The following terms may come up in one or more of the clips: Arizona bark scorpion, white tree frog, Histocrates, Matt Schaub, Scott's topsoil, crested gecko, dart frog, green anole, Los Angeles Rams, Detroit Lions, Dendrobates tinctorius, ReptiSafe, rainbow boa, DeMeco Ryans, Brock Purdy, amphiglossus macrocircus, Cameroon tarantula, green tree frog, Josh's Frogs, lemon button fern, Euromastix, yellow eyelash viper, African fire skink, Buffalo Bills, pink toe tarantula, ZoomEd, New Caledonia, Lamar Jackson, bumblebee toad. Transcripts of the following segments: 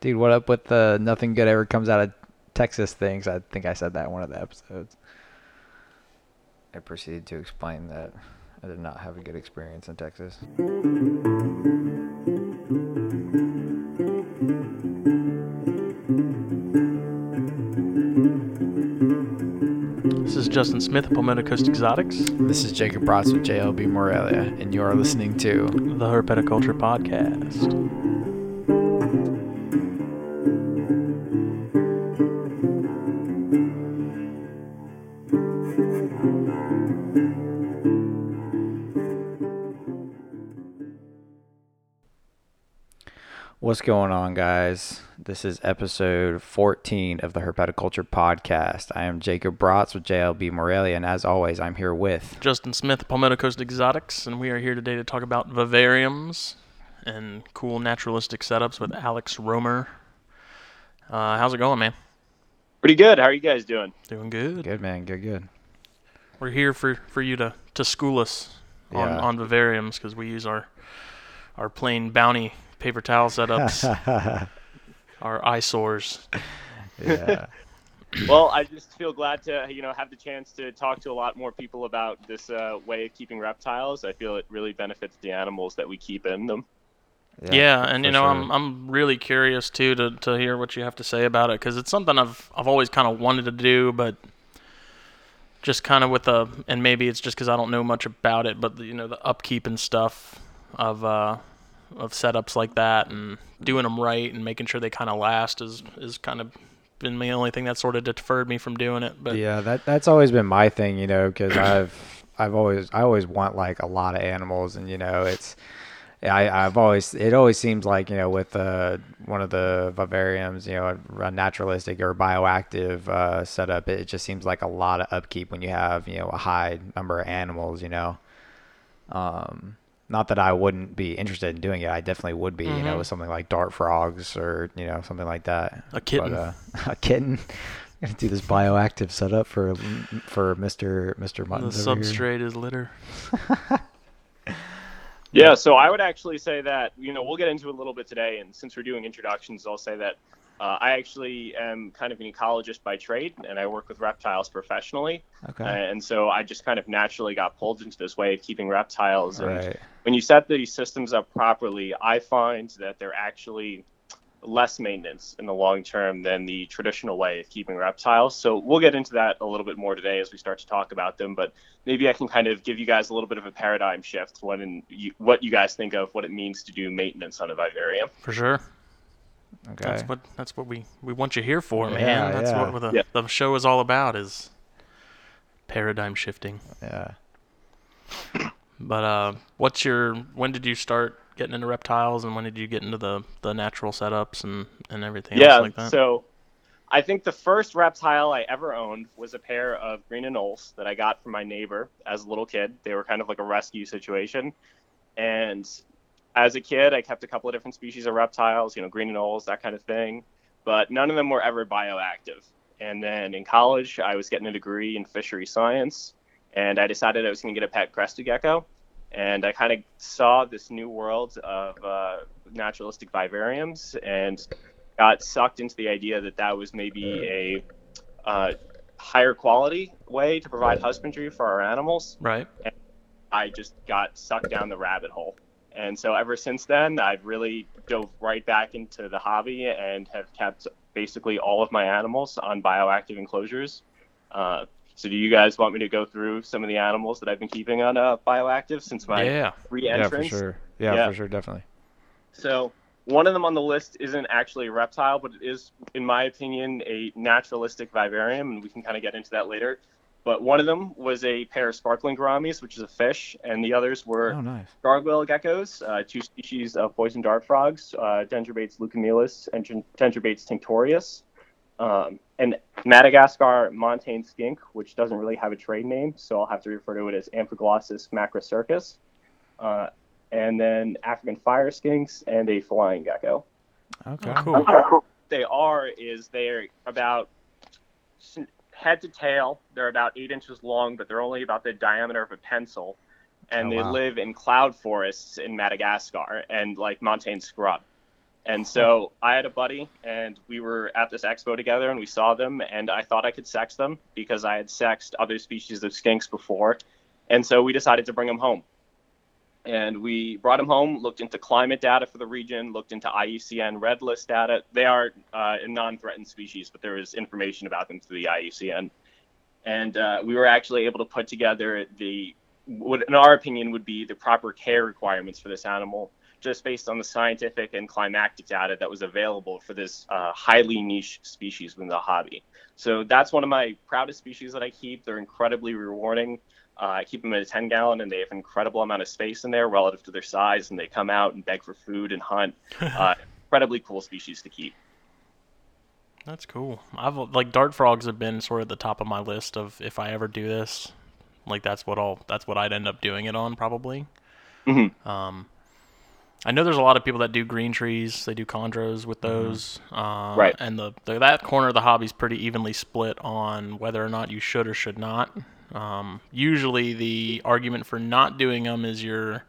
Dude, what up with the nothing good ever comes out of Texas things? I think I said that in one of the episodes. I proceeded to explain that I did not have a good experience in Texas. This is Justin Smith of Palmetto Coast Exotics. This is Jacob Bratz with JLB Morelia, and you are listening to the Herpetoculture Podcast. What's going on, guys? This is episode 14 of the Herpetoculture Podcast. I am Jacob Bratz with JLB Morelia, and as always, I'm here with Justin Smith, Palmetto Coast Exotics, and we are here today to talk about vivariums and cool naturalistic setups with Alex Romer. How's it going, man? Pretty good. How are you guys doing? Doing good. Good, man. Good. We're here for you to school us on vivariums, because we use our plain bounty paper towel setups are eyesores. Yeah. Well, I just feel glad to have the chance to talk to a lot more people about this way of keeping reptiles. I feel it really benefits the animals that we keep in them. Yeah, and sure. I'm really curious too to hear what you have to say about it, because it's something I've always kind of wanted to do, but just kind of and maybe it's just because I don't know much about it, but the upkeep and stuff of setups like that and doing them right and making sure they kind of last is kind of been the only thing that sort of deterred me from doing it. But yeah, that's always been my thing, because I always want like a lot of animals, and it always seems like, with one of the vivariums, a naturalistic or bioactive setup, it just seems like a lot of upkeep when you have, a high number of animals, Not that I wouldn't be interested in doing it. I definitely would be, with something like dart frogs or, something like that. A kitten. But, a kitten. I'm going to do this bioactive setup for Mr. Muttons. The substrate is litter. Yeah, so I would actually say that, we'll get into it a little bit today. And since we're doing introductions, I'll say that I actually am kind of an ecologist by trade, and I work with reptiles professionally. Okay. And so I just kind of naturally got pulled into this way of keeping reptiles. Right. And when you set these systems up properly, I find that they're actually less maintenance in the long term than the traditional way of keeping reptiles. So we'll get into that a little bit more today as we start to talk about them. But maybe I can kind of give you guys a little bit of a paradigm shift what you guys think of what it means to do maintenance on a vivarium. For sure. Okay. That's what we want you here for, man. Yeah, what the show is all about, is paradigm shifting. Yeah. But when did you start getting into reptiles, and when did you get into the natural setups and everything else like that? So I think the first reptile I ever owned was a pair of green anoles that I got from my neighbor as a little kid. They were kind of like a rescue situation. And as a kid, I kept a couple of different species of reptiles, green anoles, that kind of thing, but none of them were ever bioactive. And then in college, I was getting a degree in fishery science, and I decided I was going to get a pet crested gecko. And I kind of saw this new world of naturalistic vivariums and got sucked into the idea that was maybe a higher quality way to provide husbandry for our animals. Right. And I just got sucked down the rabbit hole. And so ever since then, I've really dove right back into the hobby and have kept basically all of my animals on bioactive enclosures. So do you guys want me to go through some of the animals that I've been keeping on bioactive since my re-entrance? Yeah, for sure. Yeah, for sure, definitely. So one of them on the list isn't actually a reptile, but it is, in my opinion, a naturalistic vivarium, and we can kind of get into that later. But one of them was a pair of sparkling gouramis, which is a fish, and the others were gargoyle geckos, two species of poison dart frogs, dendrobates leucomelas and dendrobates tinctorius, and Madagascar montane skink, which doesn't really have a trade name, so I'll have to refer to it as amphiglossus macrocircus, and then African fire skinks and a flying gecko. Okay, cool. What they are is they're about head to tail, they're about 8 inches long, but they're only about the diameter of a pencil, and they live in cloud forests in Madagascar and like montane scrub. And so I had a buddy, and we were at this expo together, and we saw them, and I thought I could sex them because I had sexed other species of skinks before. And so we decided to bring them home. And we brought them home, looked into climate data for the region, looked into IUCN red list data. They are a non-threatened species, but there is information about them through the IUCN. And we were actually able to put together what in our opinion would be the proper care requirements for this animal, just based on the scientific and climatic data that was available for this highly niche species within the hobby. So that's one of my proudest species that I keep. They're incredibly rewarding. I keep them in a 10-gallon, and they have an incredible amount of space in there relative to their size, and they come out and beg for food and hunt. Incredibly cool species to keep. That's cool. Dart frogs have been sort of the top of my list of if I ever do this, that's what I'd end up doing it on probably. Mm-hmm. I know there's a lot of people that do green trees. They do chondros with those. Mm-hmm. Right. And that corner of the hobby is pretty evenly split on whether or not you should or should not. Usually the argument for not doing them is you're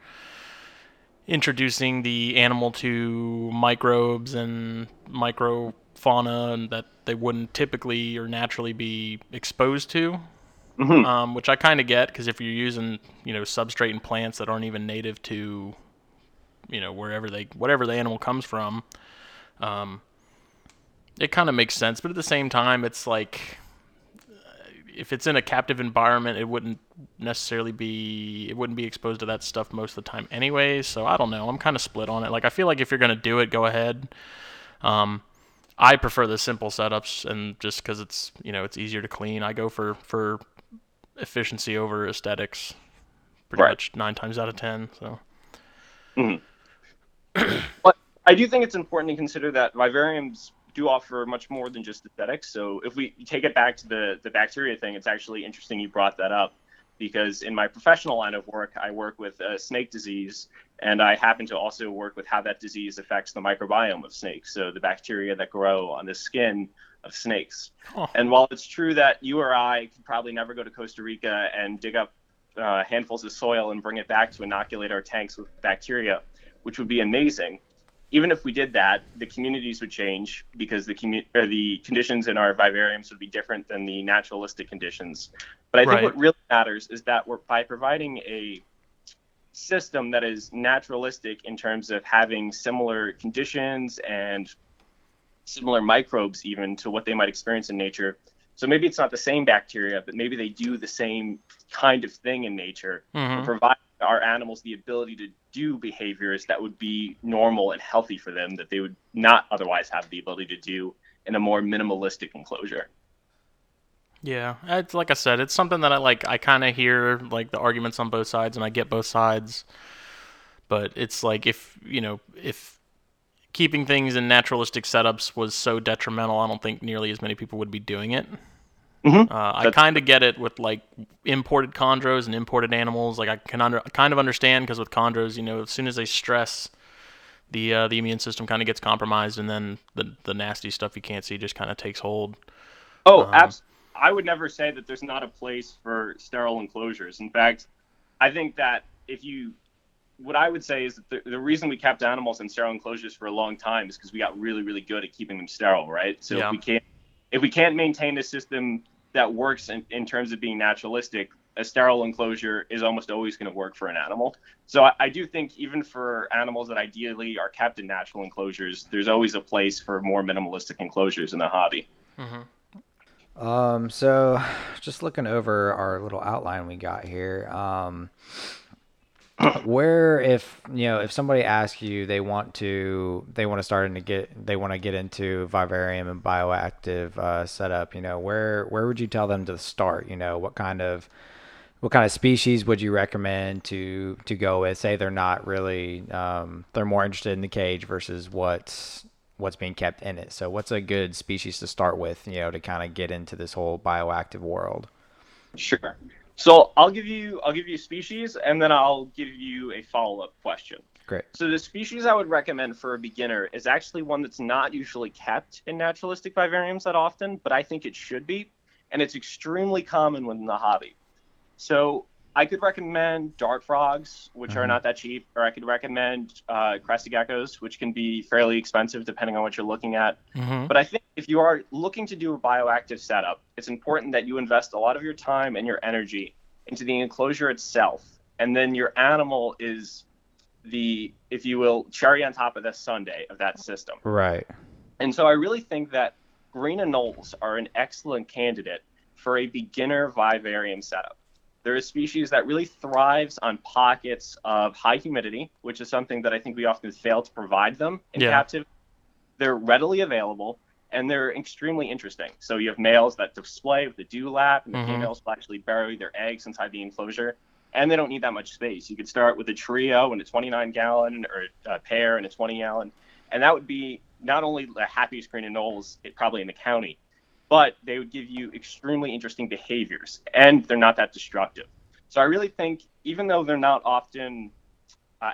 introducing the animal to microbes and microfauna that they wouldn't typically or naturally be exposed to. Mm-hmm. Which I kind of get, because if you're using, substrate and plants that aren't even native to, whatever the animal comes from, it kind of makes sense. But at the same time, it's like, if it's in a captive environment, it wouldn't be exposed to that stuff most of the time anyway. So I don't know. I'm kind of split on it. I feel like if you're going to do it, go ahead. I prefer the simple setups, and just because it's, it's easier to clean. I go for efficiency over aesthetics pretty much 9 times out of 10. So. Mm-hmm. But I do think it's important to consider that vivariums do offer much more than just aesthetics. So if we take it back to the bacteria thing, it's actually interesting you brought that up, because in my professional line of work, I work with snake disease, and I happen to also work with how that disease affects the microbiome of snakes, so the bacteria that grow on the skin of snakes. Huh. And while it's true that you or I could probably never go to Costa Rica and dig up handfuls of soil and bring it back to inoculate our tanks with bacteria, which would be amazing, even if we did that, the communities would change, because the conditions in our vivariums would be different than the naturalistic conditions. But I think what really matters is that by providing a system that is naturalistic in terms of having similar conditions and similar microbes even to what they might experience in nature. So maybe it's not the same bacteria, but maybe they do the same kind of thing in nature. Mm-hmm. And provide our animals the ability to do behaviors that would be normal and healthy for them, that they would not otherwise have the ability to do in a more minimalistic enclosure. Yeah, it's like I said, it's something that I kind of hear the arguments on both sides, and I get both sides, but it's if keeping things in naturalistic setups was so detrimental, I don't think nearly as many people would be doing it. Mm-hmm. I kind of get it with imported chondros and imported animals. I can kind of understand, because with chondros, as soon as they stress, the immune system kind of gets compromised, and then the nasty stuff you can't see just kind of takes hold. Oh, absolutely. I would never say that there's not a place for sterile enclosures. In fact, I think that what I would say is that the reason we kept animals in sterile enclosures for a long time is because we got really, really good at keeping them sterile, right? So yeah. If we can't maintain a system that works in terms of being naturalistic, a sterile enclosure is almost always going to work for an animal. So I do think even for animals that ideally are kept in natural enclosures, there's always a place for more minimalistic enclosures in the hobby. Mm-hmm. So just looking over our little outline we got here, where if somebody asks you they want to get into vivarium and bioactive setup, where would you tell them to start? What kind of species would you recommend to go with? Say they're not really they're more interested in the cage versus what's being kept in it. So what's a good species to start with, to kind of get into this whole bioactive world? Sure. So I'll give you species, and then I'll give you a follow-up question. Great. So the species I would recommend for a beginner is actually one that's not usually kept in naturalistic vivariums that often, but I think it should be, and it's extremely common within the hobby. So I could recommend dart frogs, which are not that cheap, or I could recommend crested geckos, which can be fairly expensive depending on what you're looking at. But I think if you are looking to do a bioactive setup, it's important that you invest a lot of your time and your energy into the enclosure itself. And then your animal is the, if you will, cherry on top of the sundae of that system. Right. And so I really think that green anoles are an excellent candidate for a beginner vivarium setup. They're a species that really thrives on pockets of high humidity, which is something that I think we often fail to provide them in captivity. They're readily available, and they're extremely interesting. So you have males that display with the dewlap, and the females will actually bury their eggs inside the enclosure. And they don't need that much space. You could start with a trio and a 29-gallon or a pair and a 20-gallon. And that would be not only the happiest green anoles probably in the county, but they would give you extremely interesting behaviors, and they're not that destructive. So I really think, even though they're not often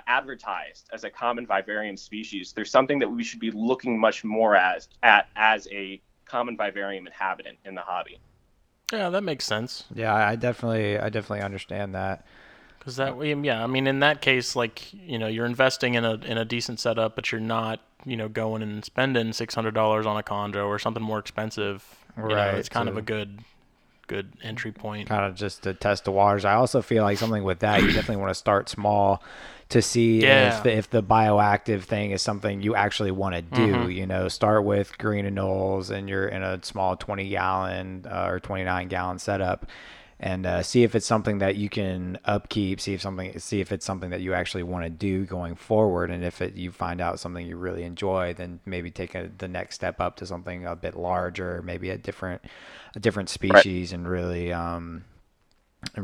advertised as a common vivarium species, there's something that we should be looking much more as a common vivarium inhabitant in the hobby. Yeah, that makes sense. Yeah, I definitely understand that. Because that, yeah, I mean, in that case, like, you know, you're investing in a decent setup, but you're not, you know, going and spending $600 on a chondro or something more expensive. Right. You know, it's kind of a good entry point. Kind of just to test the waters. I also feel like something with that, you definitely want to start small to see if the bioactive thing is something you actually want to do. You know, start with green anoles, and you're in a small 20-gallon or 29-gallon setup, and see if it's something that you can upkeep, see if it's something that you actually want to do going forward. And if you find out something you really enjoy, then maybe take the next step up to something a bit larger, maybe a different species, right, and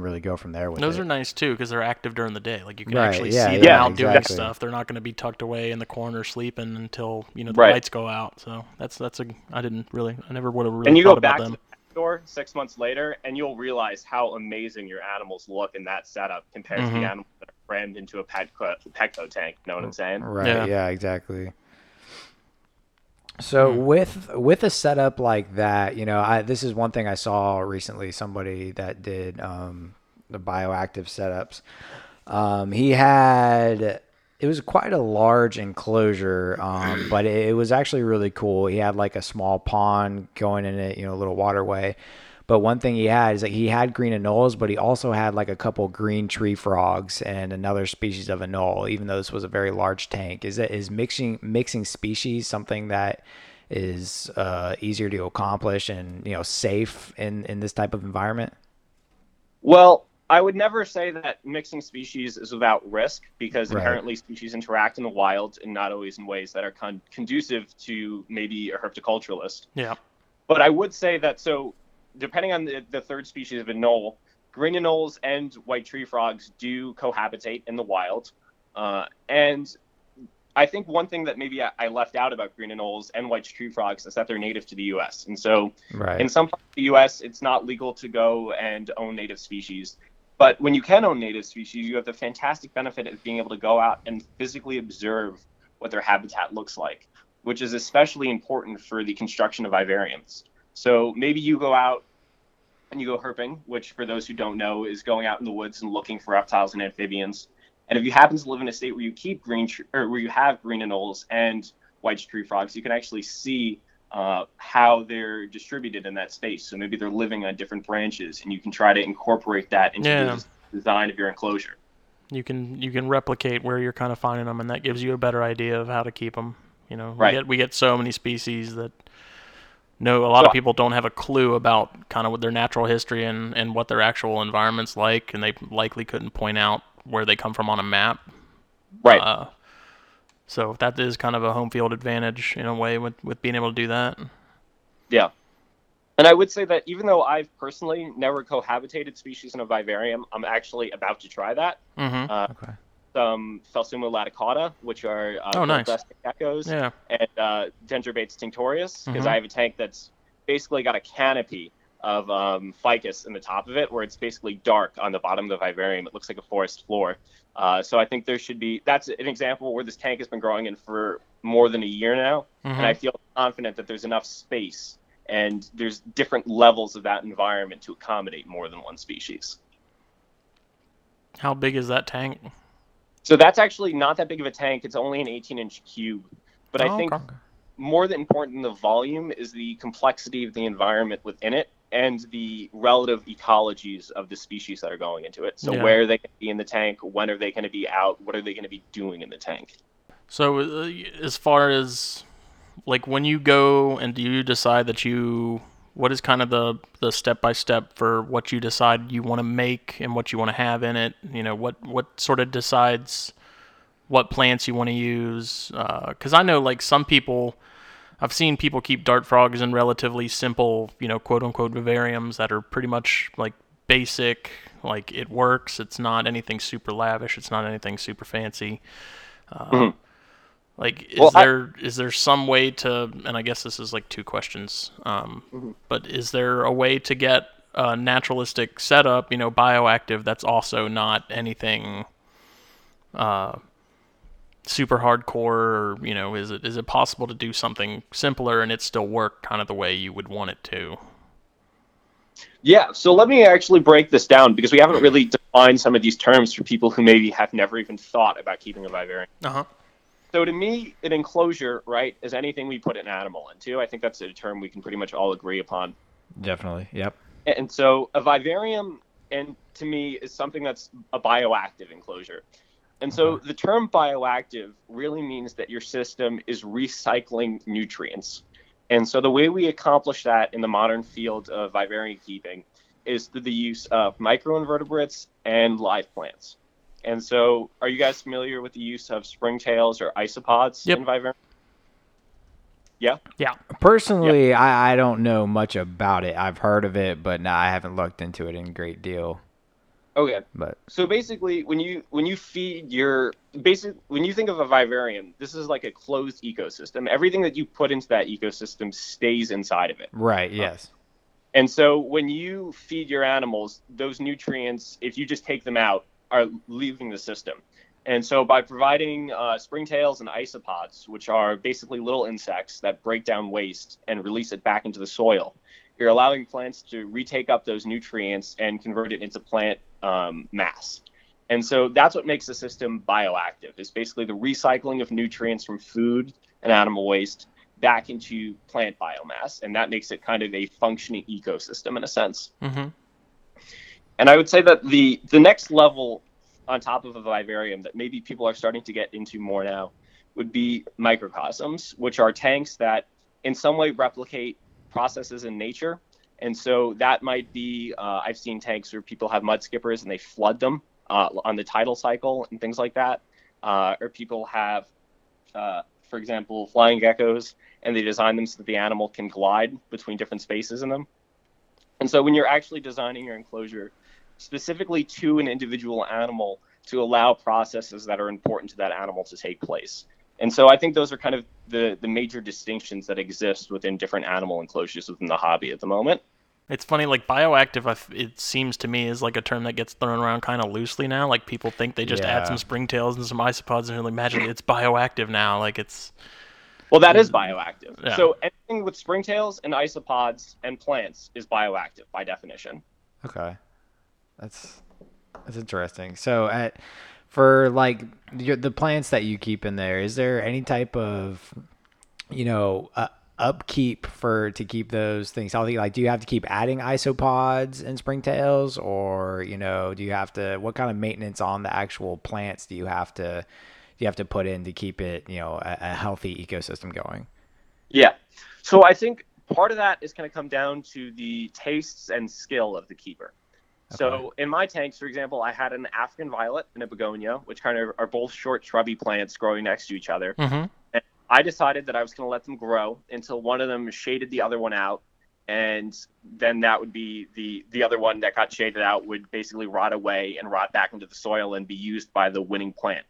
really go from there with those. Those are nice too, because they're active during the day. Like, you can actually see them out doing stuff. They're not going to be tucked away in the corner sleeping until, you know, the lights go out. So I never would have really thought about them. 6 months later, and you'll realize how amazing your animals look in that setup compared to the animals that are crammed into a Petco tank. You know what I'm saying? Right. Yeah, exactly. So with a setup like that, you know, this is one thing I saw recently. Somebody that did the bioactive setups, he had. It was quite a large enclosure, but it was actually really cool. He had like a small pond going in it, you know, a little waterway. But one thing he had is that he had green anoles, but he also had like a couple green tree frogs and another species of anole, even though this was a very large tank. Is mixing species something that is easier to accomplish and, you know, safe in this type of environment? Well, I would never say that mixing species is without risk, because inherently species interact in the wild and not always in ways that are conducive to maybe a herpetoculturalist. Yeah. But I would say that, so depending on the third species of anole, green anoles and white tree frogs do cohabitate in the wild. And I think one thing that maybe I left out about green anoles and white tree frogs is that they're native to the U.S. And so in some parts of the U.S., it's not legal to go and own native species. But when you can own native species, you have the fantastic benefit of being able to go out and physically observe what their habitat looks like, which is especially important for the construction of vivariums. So maybe you go out and you go herping, which for those who don't know is going out in the woods and looking for reptiles and amphibians. And if you happen to live in a state where you keep where you have green anoles and white tree frogs, you can actually see how they're distributed in that space. So maybe they're living on different branches, and you can try to incorporate that into the design of your enclosure. You can replicate where you're kind of finding them, and that gives you a better idea of how to keep them. You know, we get so many species that a lot of people don't have a clue about kind of what their natural history and what their actual environment's like, and they likely couldn't point out where they come from on a map. Right. So that is kind of a home field advantage in a way with being able to do that. Yeah. And I would say that even though I've personally never cohabitated species in a vivarium, I'm actually about to try that. Some Falsuma laticata, which are crested geckos, and Dendrobates tinctorius, because I have a tank that's basically got a canopy of ficus in the top of it, where it's basically dark on the bottom of the vivarium. It looks like a forest floor. So I think that's an example where this tank has been growing in for more than a year now. And I feel confident that there's enough space and there's different levels of that environment to accommodate more than one species. How big is that tank? So that's actually not that big of a tank. It's only an 18-inch cube. But I think more than important than the volume is the complexity of the environment within it and the relative ecologies of the species that are going into it. So where are they going to be in the tank? When are they going to be out? What are they going to be doing in the tank? So as far as, like, when you go and you decide that you... What is kind of the step-by-step for what you decide you want to make and what you want to have in it? You know, what sort of decides what plants you want to use? Because I know, like, some people... I've seen people keep dart frogs in relatively simple, you know, quote-unquote vivariums that are pretty much, like, basic. Like, it works. It's not anything super lavish. It's not anything super fancy. Mm-hmm. Like, is there some way to, and I guess this is like two questions, but is there a way to get a naturalistic setup, you know, bioactive, that's also not anything super hardcore, or, you know, is it possible to do something simpler and it still work kind of the way you would want it to? Yeah, so let me actually break this down because we haven't really defined some of these terms for people who maybe have never even thought about keeping a vivarium. Uh-huh. So to me, an enclosure, right, is anything we put an animal into. I think that's a term we can pretty much all agree upon. Definitely, yep. And so a vivarium, and to me, is something that's a bioactive enclosure. And so the term bioactive really means that your system is recycling nutrients. And so the way we accomplish that in the modern field of vivarium keeping is through the use of microinvertebrates and live plants. And so, are you guys familiar with the use of springtails or isopods in vivarium? Yeah? Yeah. Personally, I don't know much about it. I've heard of it, but I haven't looked into it in a great deal. Okay. But so basically, when you feed your... when you think of a vivarium, this is like a closed ecosystem. Everything that you put into that ecosystem stays inside of it. Right, yes. And so, when you feed your animals, those nutrients, if you just take them out, are leaving the system. And so by providing springtails and isopods, which are basically little insects that break down waste and release it back into the soil, you're allowing plants to retake up those nutrients and convert it into plant mass. And so that's what makes the system bioactive. It's basically the recycling of nutrients from food and animal waste back into plant biomass. And that makes it kind of a functioning ecosystem in a sense. Mm-hmm. And I would say that the next level on top of a vivarium that maybe people are starting to get into more now would be microcosms, which are tanks that in some way replicate processes in nature. And so that might be, I've seen tanks where people have mud skippers and they flood them on the tidal cycle and things like that. Or people have, for example, flying geckos, and they design them so that the animal can glide between different spaces in them. And so when you're actually designing your enclosure specifically to an individual animal to allow processes that are important to that animal to take place. And so I think those are kind of the major distinctions that exist within different animal enclosures within the hobby at the moment. It's funny, like bioactive, it seems to me, is like a term that gets thrown around kind of loosely now. Like people think they just add some springtails and some isopods and imagine it's bioactive now. Like it's... Well, that is bioactive. Yeah. So anything with springtails and isopods and plants is bioactive by definition. Okay. That's interesting. So for like the plants that you keep in there, is there any type of, you know, upkeep to keep those things healthy? Like, do you have to keep adding isopods and springtails, or, you know, do you have to, what kind of maintenance on the actual plants do you have to put in to keep it, you know, a healthy ecosystem going? Yeah. So I think part of that is going to come down to the tastes and skill of the keeper. Okay. So in my tanks, for example, I had an African violet and a begonia, which kind of are both short shrubby plants growing next to each other. Mm-hmm. And I decided that I was going to let them grow until one of them shaded the other one out. And then that would be the other one that got shaded out would basically rot away and rot back into the soil and be used by the winning plant.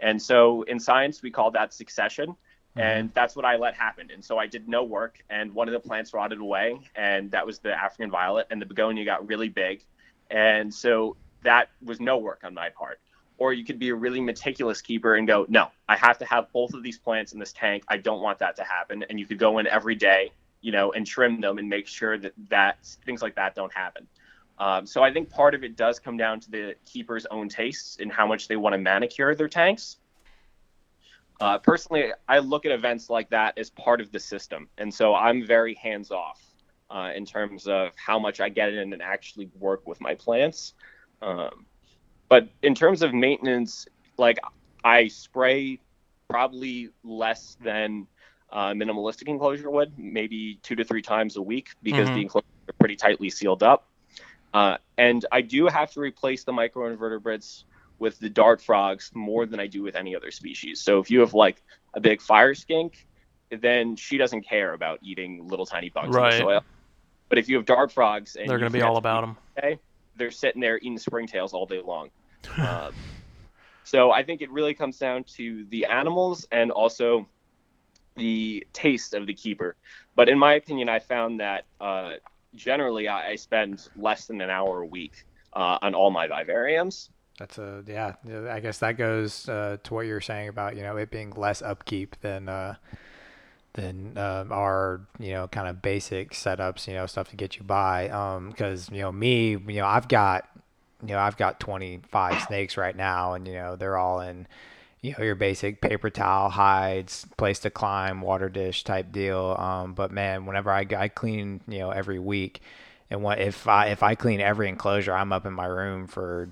And so in science, we call that succession, and that's what I let happen. And so I did no work, and one of the plants rotted away, and that was the African violet, and the begonia got really big. And so that was no work on my part. Or you could be a really meticulous keeper and go, no, I have to have both of these plants in this tank. I don't want that to happen. And you could go in every day, you know, and trim them and make sure that things like that don't happen. So I think part of it does come down to the keeper's own tastes and how much they want to manicure their tanks. Personally, I look at events like that as part of the system. And so I'm very hands-off in terms of how much I get in and actually work with my plants. But in terms of maintenance, like I spray probably less than minimalistic enclosure would, maybe 2 to 3 times a week, because the enclosures are pretty tightly sealed up. And I do have to replace the microinvertebrates with the dart frogs more than I do with any other species. So if you have like a big fire skink, then she doesn't care about eating little tiny bugs in the soil. But if you have dart frogs, and they're going to be all about them. They're sitting there eating springtails all day long. So I think it really comes down to the animals and also the taste of the keeper. But in my opinion, I found that generally I spend less than an hour a week on all my vivariums. That's a, I guess that goes to what you're saying about, you know, it being less upkeep than our, you know, kind of basic setups, you know, stuff to get you by. 'Cause you know, me, you know, I've got 25 snakes right now, and, you know, they're all in, you know, your basic paper towel, hides, place to climb, water dish type deal. But man, whenever I clean, you know, every week, and if I clean every enclosure, I'm up in my room for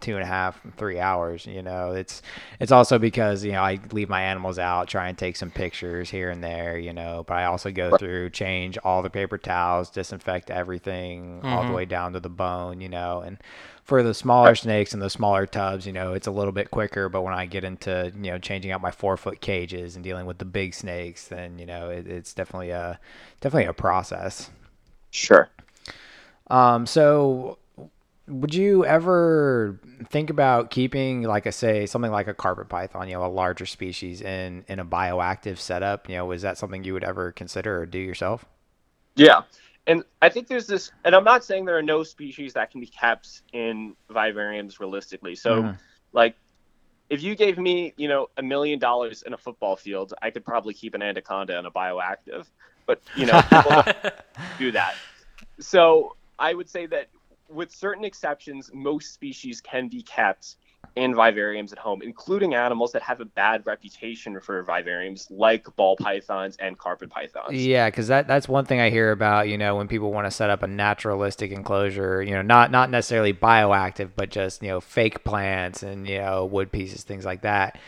2.5-3 hours. You know, it's also because, you know, I leave my animals out, try and take some pictures here and there, you know, but I also go through, change all the paper towels, disinfect everything all the way down to the bone, you know. And for the smaller snakes and the smaller tubs, you know, it's a little bit quicker. But when I get into, you know, changing out my 4-foot cages and dealing with the big snakes, then, you know, it's definitely a process. Sure. So would you ever think about keeping, like I say, something like a carpet python, you know, a larger species in a bioactive setup? You know, is that something you would ever consider or do yourself? Yeah. And I think there's this, and I'm not saying there are no species that can be kept in vivariums realistically. So like if you gave me, you know, $1 million in a football field, I could probably keep an anaconda in a bioactive, but you know, people don't do that. So I would say that, with certain exceptions, most species can be kept in vivariums at home, including animals that have a bad reputation for vivariums, like ball pythons and carpet pythons. Yeah, because that's one thing I hear about, you know, when people want to set up a naturalistic enclosure, you know, not necessarily bioactive, but just, you know, fake plants and, you know, wood pieces, things like that.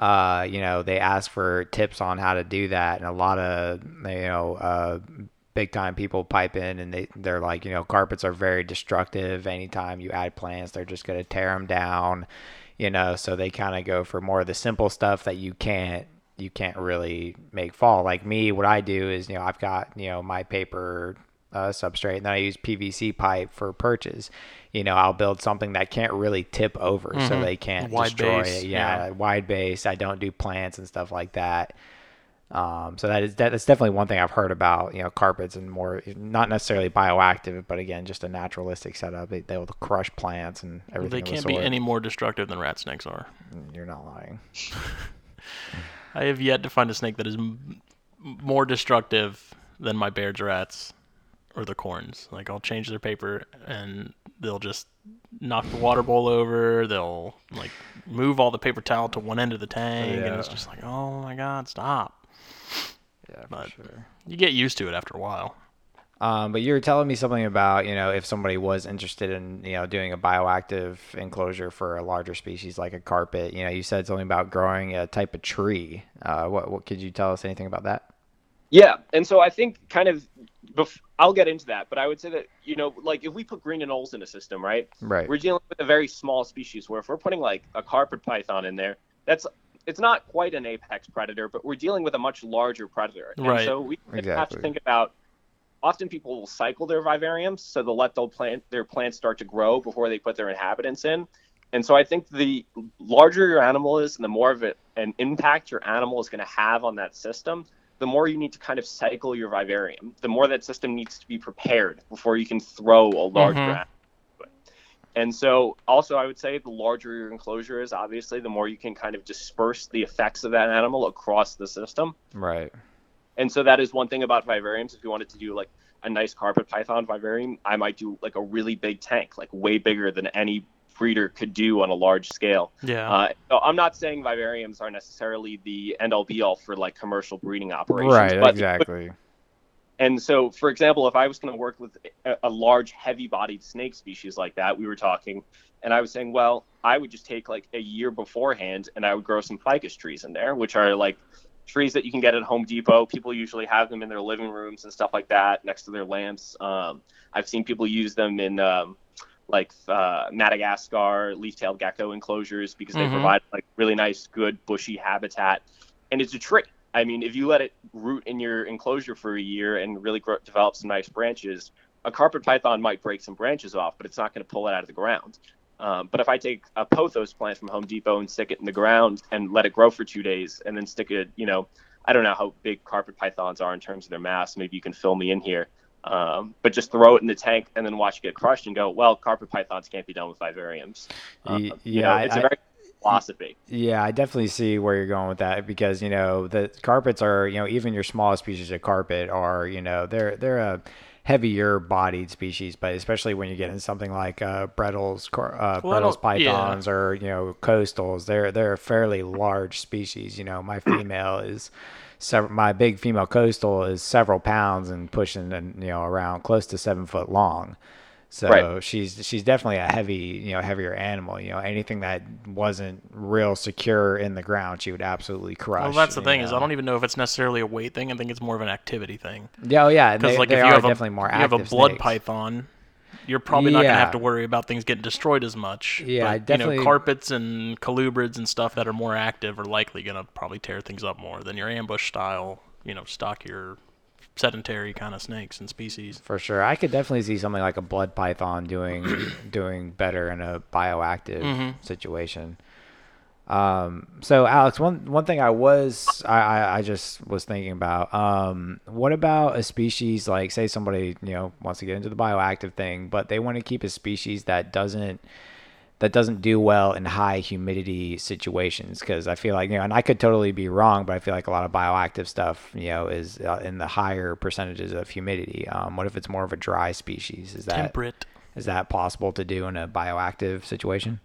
You know, they ask for tips on how to do that, and a lot of, you know, big time people pipe in, and they're like, you know, carpets are very destructive. Anytime you add plants, they're just going to tear them down, you know, so they kind of go for more of the simple stuff that you can't really make fall. Like me, what I do is, you know, I've got, you know, my paper substrate, and then I use PVC pipe for perches. You know, I'll build something that can't really tip over so they can't destroy it. Yeah. Wide base. I don't do plants and stuff like that. So that's definitely one thing I've heard about, you know, carpets and more, not necessarily bioactive, but again, just a naturalistic setup. They'll crush plants and everything. They can't be any more destructive than rat snakes are. You're not lying. I have yet to find a snake that is more destructive than my Baird's rats or the corns. Like I'll change their paper and they'll just knock the water bowl over. They'll like move all the paper towel to one end of the tank. Yeah. And it's just like, oh my God, stop. Yeah, but sure. You get used to it after a while. But you were telling me something about, you know, if somebody was interested in, you know, doing a bioactive enclosure for a larger species like a carpet, you know, you said something about growing a type of tree. What could you tell us anything about that? Yeah. And so I think kind of, I'll get into that, but I would say that, you know, like if we put green anoles in a system, right, we're dealing with a very small species, where if we're putting like a carpet python in there, it's not quite an apex predator, but we're dealing with a much larger predator. And so we have to think about, often people will cycle their vivariums, so they'll let their plants start to grow before they put their inhabitants in. And so I think the larger your animal is and the more of an impact your animal is going to have on that system, the more you need to kind of cycle your vivarium, the more that system needs to be prepared before you can throw a larger animal. And so also I would say the larger your enclosure is, obviously, the more you can kind of disperse the effects of that animal across the system. Right. And so that is one thing about vivariums. If you wanted to do like a nice carpet python vivarium, I might do like a really big tank, like way bigger than any breeder could do on a large scale. Yeah. So I'm not saying vivariums are necessarily the end all be all for like commercial breeding operations. Right. But, exactly. And so, for example, if I was going to work with a large heavy-bodied snake species like that, we were talking, and I was saying, well, I would just take like a year beforehand and I would grow some ficus trees in there, which are like trees that you can get at Home Depot. People usually have them in their living rooms and stuff like that next to their lamps. I've seen people use them in Madagascar leaf-tailed gecko enclosures because they provide like really nice, good, bushy habitat. And it's a tree. I mean, if you let it root in your enclosure for a year and really develop some nice branches, a carpet python might break some branches off, but it's not going to pull it out of the ground. But if I take a pothos plant from Home Depot and stick it in the ground and let it grow for 2 days and then stick it, you know, I don't know how big carpet pythons are in terms of their mass. Maybe you can fill me in here. But just throw it in the tank and then watch it get crushed and go, well, carpet pythons can't be done with vivariums. Philosophy. Yeah, I definitely see where you're going with that because, you know, the carpets are, you know, even your smallest species of carpet are, you know, they're a heavier bodied species, but especially when you get in something like Brettles pythons or, you know, coastals, they're a fairly large species. You know, my big female coastal is several pounds and pushing, you know, around close to 7 foot long. So right. she's definitely a heavier animal. You know, anything that wasn't real secure in the ground, she would absolutely crush. Well, that's the thing is I don't even know if it's necessarily a weight thing. I think it's more of an activity thing. Yeah, oh yeah, because like if you have definitely more active, you have a blood snakes. Python, you're probably not gonna have to worry about things getting destroyed as much. Yeah, but, definitely. You know, carpets and colubrids and stuff that are more active are likely gonna probably tear things up more than your ambush style. You know, stockier. Sedentary kind of snakes and species. For sure. I could definitely see something like a blood python doing better in a bioactive situation. So Alex, one thing I just was thinking about, what about a species like, say somebody, you know, wants to get into the bioactive thing, but they want to keep a species that doesn't do well in high humidity situations. Cause I feel like, you know, and I could totally be wrong, but I feel like a lot of bioactive stuff, you know, is in the higher percentages of humidity. What if it's more of a dry species? Is that temperate? Is that possible to do in a bioactive situation?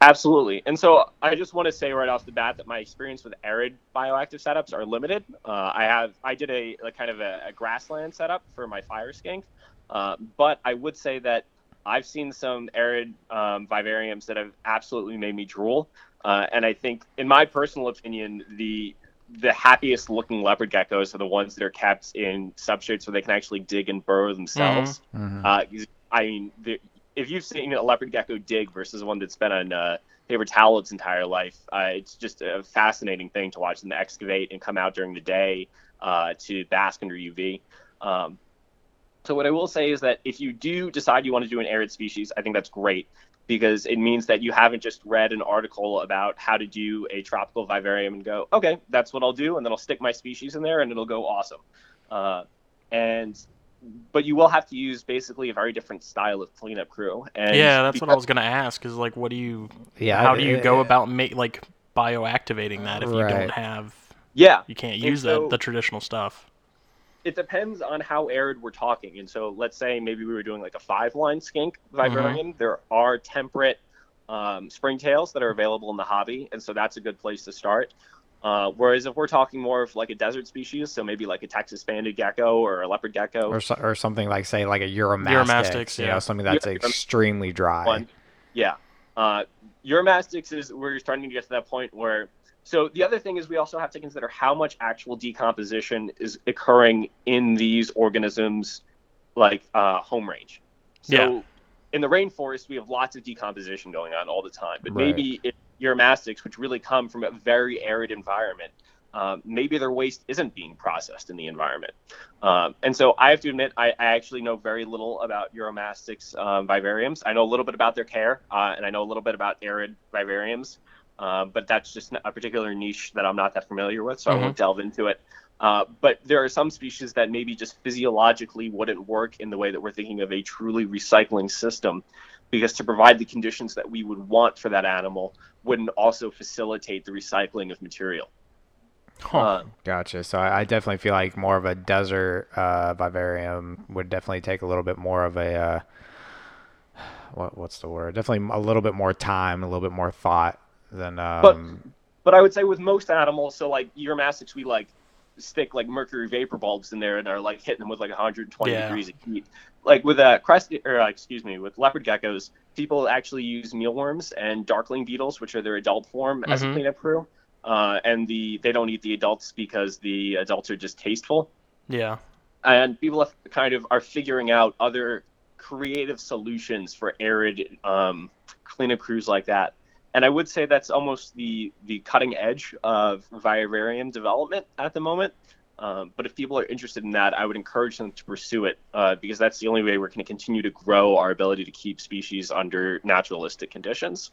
Absolutely. And so I just want to say right off the bat that my experience with arid bioactive setups are limited. I did a grassland setup for my fire skink. But I would say that I've seen some arid vivariums that have absolutely made me drool. And I think, in my personal opinion, the happiest looking leopard geckos are the ones that are kept in substrates where they can actually dig and burrow themselves. Mm-hmm. I mean, if you've seen a leopard gecko dig versus one that's been on paper towel its entire life, it's just a fascinating thing to watch them excavate and come out during the day to bask under UV. So what I will say is that if you do decide you want to do an arid species, I think that's great because it means that you haven't just read an article about how to do a tropical vivarium and go, okay, that's what I'll do. And then I'll stick my species in there and it'll go awesome. But you will have to use basically a very different style of cleanup crew. And yeah, that's what I was going to ask is like, how do you go about like bioactivating that if you don't have, you can't use the traditional stuff. It depends on how arid we're talking. And so let's say maybe we were doing like a 5-line skink vivarium. Mm-hmm. There are temperate springtails that are available in the hobby. And so that's a good place to start. Whereas if we're talking more of like a desert species, so maybe like a Texas banded gecko or a leopard gecko. Or something like, say, like a Euromastix. You know, something that's extremely dry. Yeah. Euromastix is where you're starting to get to that point where... So the other thing is we also have to consider how much actual decomposition is occurring in these organisms, like home range. So in the rainforest, we have lots of decomposition going on all the time. But maybe if Euromastix, which really come from a very arid environment, maybe their waste isn't being processed in the environment. And so I have to admit, I actually know very little about Euromastix vivariums. I know a little bit about their care, and I know a little bit about arid vivariums. But that's just a particular niche that I'm not that familiar with, so I won't delve into it. But there are some species that maybe just physiologically wouldn't work in the way that we're thinking of a truly recycling system, because to provide the conditions that we would want for that animal wouldn't also facilitate the recycling of material. Gotcha. So I definitely feel like more of a desert vivarium would definitely take a little bit more of a what's the word? Definitely a little bit more time, a little bit more thought than. But I would say with most animals, so like Euromastix, we like stick like mercury vapor bulbs in there and are like hitting them with like 120 degrees of heat. Like with with leopard geckos, people actually use mealworms and darkling beetles, which are their adult form, as a cleanup crew. They don't eat the adults because the adults are just tasteful. Yeah. And people kind of are figuring out other creative solutions for arid cleanup crews like that. And I would say that's almost the cutting edge of vivarium development at the moment. But if people are interested in that, I would encourage them to pursue it because that's the only way we're going to continue to grow our ability to keep species under naturalistic conditions.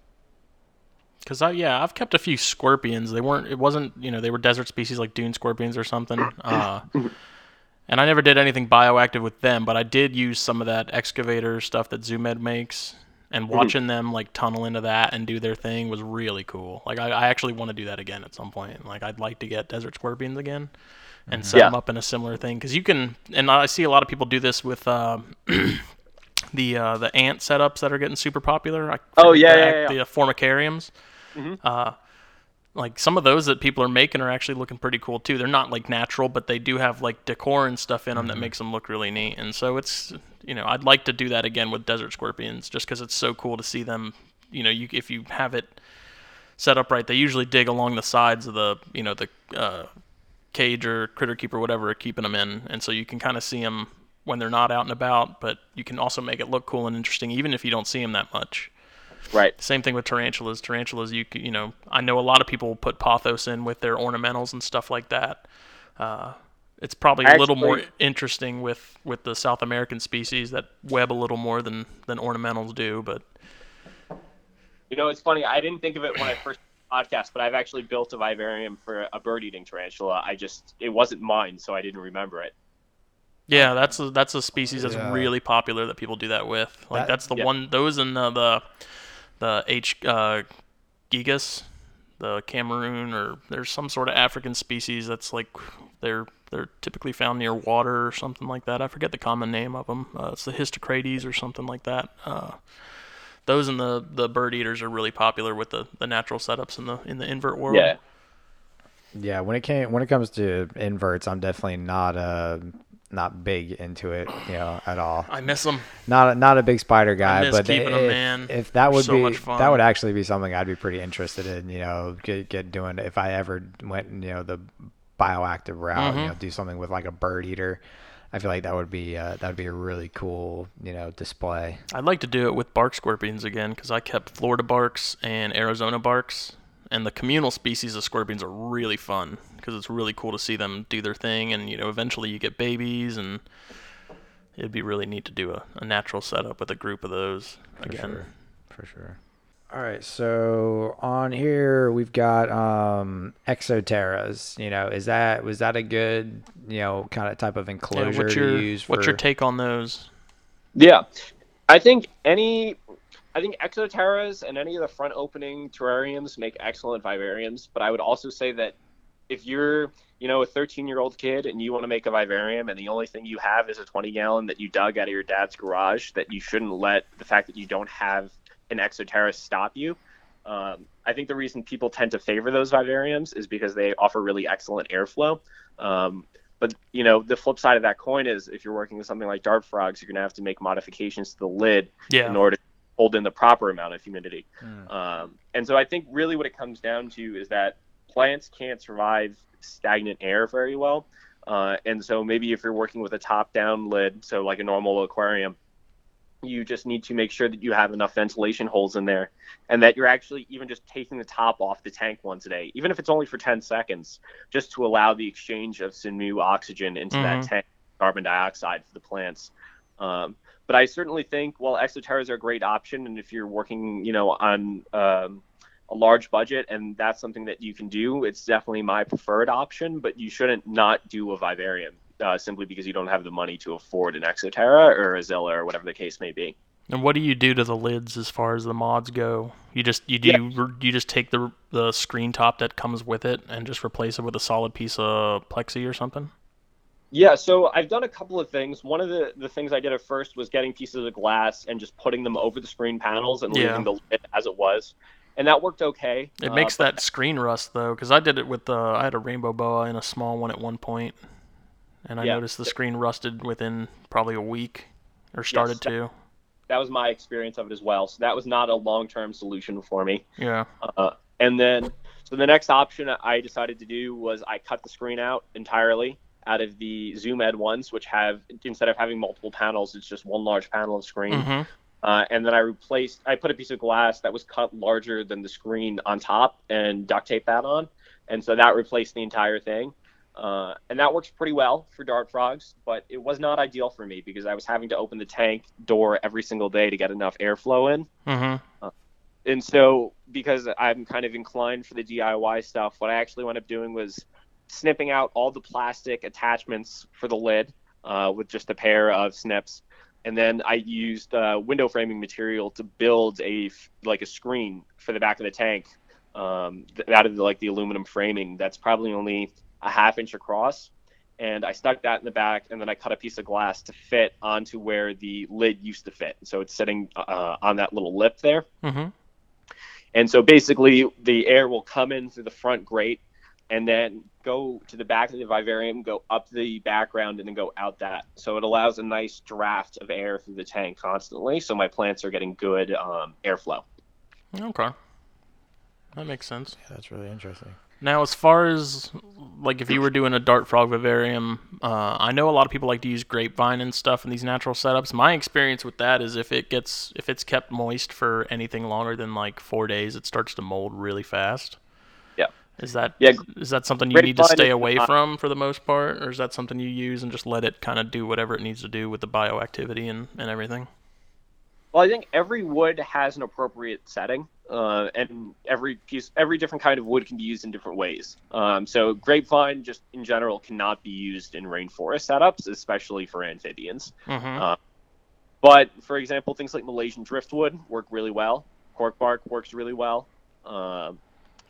Because I've kept a few scorpions. They were desert species like dune scorpions or something. And I never did anything bioactive with them, but I did use some of that excavator stuff that ZooMed makes. And watching them like tunnel into that and do their thing was really cool. Like I actually want to do that again at some point. Like I'd like to get desert scorpions again and set them up in a similar thing. Because you can, and I see a lot of people do this with the ant setups that are getting super popular. The formicariums. Like some of those that people are making are actually looking pretty cool too. They're not like natural, but they do have like decor and stuff in them that makes them look really neat. And so it's, I'd like to do that again with desert scorpions just because it's so cool to see them. If you have it set up right, they usually dig along the sides of the, the cage or critter keep or whatever are keeping them in. And so you can kind of see them when they're not out and about, but you can also make it look cool and interesting even if you don't see them that much. Right. Same thing with tarantulas. Tarantulas, I know a lot of people put pothos in with their ornamentals and stuff like that. It's probably a little more interesting with the South American species that web a little more than ornamentals do. But it's funny. I didn't think of it when I first podcast, but I've actually built a vivarium for a bird-eating tarantula. It wasn't mine, so I didn't remember it. Yeah, that's a species that's really popular that people do that with. Like that's the one. Those and the H. gigas, the Cameroon, or there's some sort of African species that's like they're typically found near water or something like that. I forget the common name of them. It's the histocrates or something like that. Those and the bird eaters are really popular with the natural setups in the invert world. Yeah. Yeah. When it comes to inverts, I'm definitely not big into it, at all. I miss them. Not a big spider guy, I miss keeping them, man. If that would be so much fun. That would actually be something I'd be pretty interested in. Get doing if I ever went the bioactive route. Do something with like a bird eater. I feel like that would be a really cool display. I'd like to do it with bark scorpions again because I kept Florida barks and Arizona barks. And the communal species of scorpions are really fun because it's really cool to see them do their thing. And, eventually you get babies and it'd be really neat to do a natural setup with a group of those again. For sure. All right. So on here we've got ExoTerras. Was that a good, kind of type of enclosure to use? What's your take on those? Yeah. I think ExoTerras and any of the front opening terrariums make excellent vivariums, but I would also say that if you're, a 13-year-old kid and you want to make a vivarium and the only thing you have is a 20-gallon that you dug out of your dad's garage, that you shouldn't let the fact that you don't have an ExoTerra stop you. I think the reason people tend to favor those vivariums is because they offer really excellent airflow. But, the flip side of that coin is if you're working with something like dart frogs, you're going to have to make modifications to the lid in order to hold in the proper amount of humidity. And so I think really what it comes down to is that plants can't survive stagnant air very well. And so maybe if you're working with a top-down lid, so like a normal aquarium, you just need to make sure that you have enough ventilation holes in there and that you're actually even just taking the top off the tank once a day, even if it's only for 10 seconds, just to allow the exchange of new oxygen into that tank, carbon dioxide for the plants. But I certainly think, ExoTerras are a great option. And if you're working, on a large budget and that's something that you can do, it's definitely my preferred option. But you shouldn't not do a vivarium simply because you don't have the money to afford an ExoTerra or a Zilla or whatever the case may be. And what do you do to the lids as far as the mods go? You just take the screen top that comes with it and just replace it with a solid piece of plexi or something? Yeah, so I've done a couple of things. One of the things I did at first was getting pieces of glass and just putting them over the screen panels and leaving the lid as it was. And that worked okay. It makes that screen rust, though, because I did it with I had a rainbow boa and a small one at one point, and I noticed the screen rusted within probably a week or started to. That was my experience of it as well. So that was not a long-term solution for me. Yeah. And then, so the next option I decided to do was I cut the screen out entirely out of the Zoom Ed ones, which have, instead of having multiple panels, it's just one large panel of screen. Mm-hmm. And then I put a piece of glass that was cut larger than the screen on top and duct taped that on. And so that replaced the entire thing. And that works pretty well for dart frogs, but it was not ideal for me because I was having to open the tank door every single day to get enough airflow in. Mm-hmm. And so because I'm kind of inclined for the DIY stuff, what I actually wound up doing was snipping out all the plastic attachments for the lid with just a pair of snips. And then I used window framing material to build a screen for the back of the tank out of the aluminum framing that's probably only a half inch across. And I stuck that in the back, and then I cut a piece of glass to fit onto where the lid used to fit. So it's sitting on that little lip there. Mm-hmm. And so basically the air will come in through the front grate and then go to the back of the vivarium, go up the background, and then go out that. So it allows a nice draft of air through the tank constantly, so my plants are getting good airflow. Okay. That makes sense. Yeah, that's really interesting. Now, as far as, if you were doing a dart frog vivarium, I know a lot of people like to use grapevine and stuff in these natural setups. My experience with that is if it's kept moist for anything longer than, 4 days, it starts to mold really fast. Is that something you need to stay away from for the most part, or is that something you use and just let it kind of do whatever it needs to do with the bioactivity and everything? Well, I think every wood has an appropriate setting, and every different kind of wood can be used in different ways. So grapevine just in general cannot be used in rainforest setups, especially for amphibians. Mm-hmm. But, for example, things like Malaysian driftwood work really well. Cork bark works really well.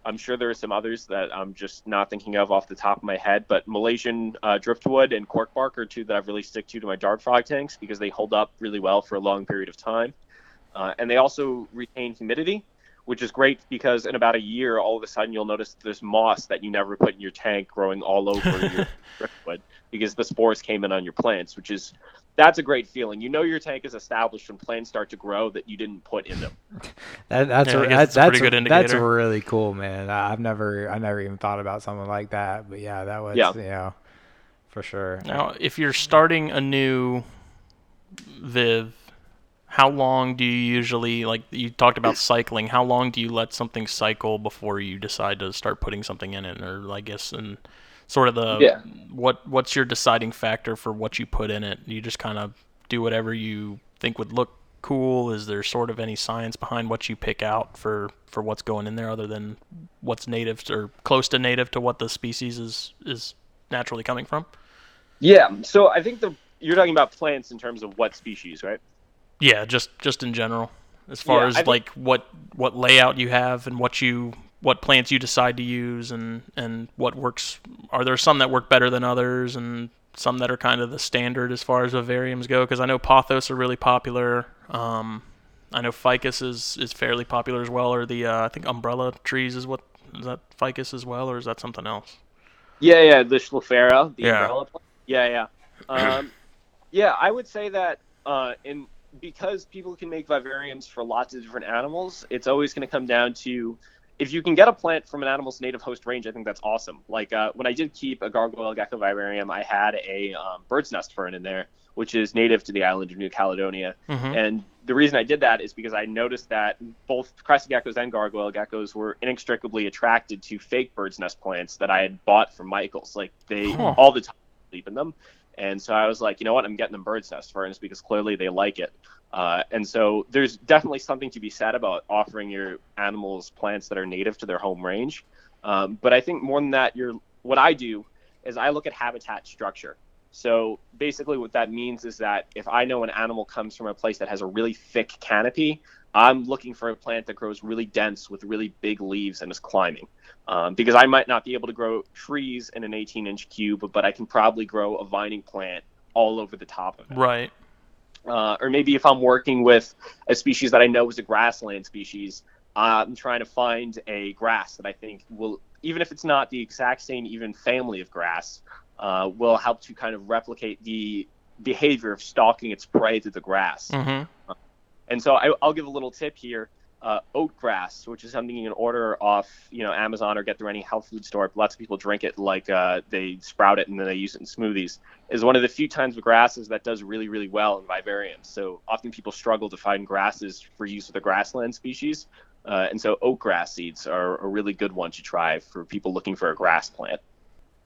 I'm sure there are some others that I'm just not thinking of off the top of my head, but Malaysian driftwood and cork bark are two that I've really stick to my dart frog tanks because they hold up really well for a long period of time. And they also retain humidity, which is great because in about a year, all of a sudden you'll notice there's moss that you never put in your tank growing all over your driftwood because the spores came in on your plants, that's a great feeling. You know your tank is established when plants start to grow that you didn't put in them. That's a pretty good indicator. That's really cool, man. I never even thought about something like that. But yeah, that was for sure. Now, if you're starting a new Viv, how long do you usually you talked about cycling? How long do you let something cycle before you decide to start putting something in it, or what's your deciding factor for what you put in it? You just kind of do whatever you think would look cool. Is there sort of any science behind what you pick out for what's going in there other than what's native or close to native to what the species is naturally coming from? Yeah. So I think you're talking about plants in terms of what species, right? Yeah. Just in general, as far as what layout you have and what plants you decide to use and what works. Are there some that work better than others and some that are kind of the standard as far as vivariums go? Because I know pothos are really popular. I know ficus is fairly popular as well, or I think umbrella trees is that ficus as well, or is that something else? Yeah, the schlophera, umbrella plant. I would say that because people can make vivariums for lots of different animals, it's always going to come down to if you can get a plant from an animal's native host range, I think that's awesome. When I did keep a gargoyle gecko vivarium, I had a bird's nest fern in there, which is native to the island of New Caledonia. Mm-hmm. And the reason I did that is because I noticed that both crested geckos and gargoyle geckos were inextricably attracted to fake bird's nest plants that I had bought from Michael's. All the time sleep in them. And so I was like, you know what, I'm getting them bird's nest ferns because clearly they like it. And so there's definitely something to be said about offering your animals plants that are native to their home range. But I think more than that, what I do is I look at habitat structure. So basically what that means is that if I know an animal comes from a place that has a really thick canopy, I'm looking for a plant that grows really dense with really big leaves and is climbing, because I might not be able to grow trees in an 18-inch cube, but I can probably grow a vining plant all over the top of it. Right. Or maybe if I'm working with a species that I know is a grassland species, I'm trying to find a grass that I think will, even if it's not the exact same even family of grass, will help to kind of replicate the behavior of stalking its prey through the grass. Mm-hmm. And so I'll give a little tip here. Oat grass, which is something you can order off, Amazon or get through any health food store. Lots of people drink it like they sprout it and then they use it in smoothies. Is one of the few types of grasses that does really, really well in vivariums. So often people struggle to find grasses for use with a grassland species. And so oat grass seeds are a really good one to try for people looking for a grass plant.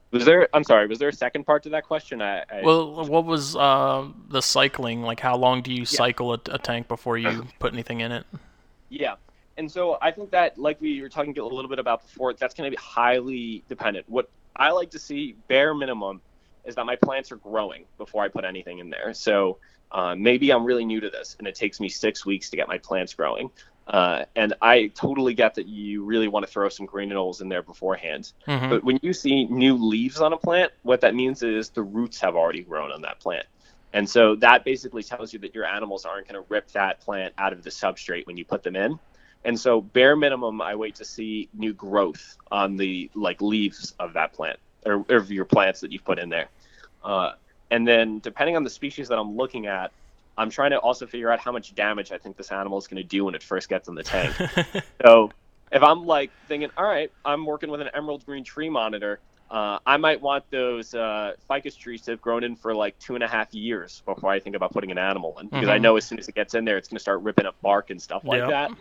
Was there a second part to that question? Well, what was the cycling? Like, how long do you cycle a tank before you put anything in it? Yeah. And so I think that, like we were talking a little bit about before, that's going to be highly dependent. What I like to see, bare minimum, is that my plants are growing before I put anything in there. So maybe I'm really new to this, and it takes me 6 weeks to get my plants growing. And I totally get that you really want to throw some green anoles in there beforehand. Mm-hmm. But when you see new leaves on a plant, what that means is the roots have already grown on that plant. And so that basically tells you that your animals aren't going to rip that plant out of the substrate when you put them in. And so bare minimum, I wait to see new growth on the leaves of that plant or of your plants that you've put in there. And then depending on the species that I'm looking at, I'm trying to also figure out how much damage I think this animal is going to do when it first gets in the tank. So if I'm thinking, all right, I'm working with an emerald green tree monitor, I might want those ficus trees to have grown in for 2.5 years before I think about putting an animal in, because mm-hmm. I know as soon as it gets in there, it's going to start ripping up bark and stuff like that.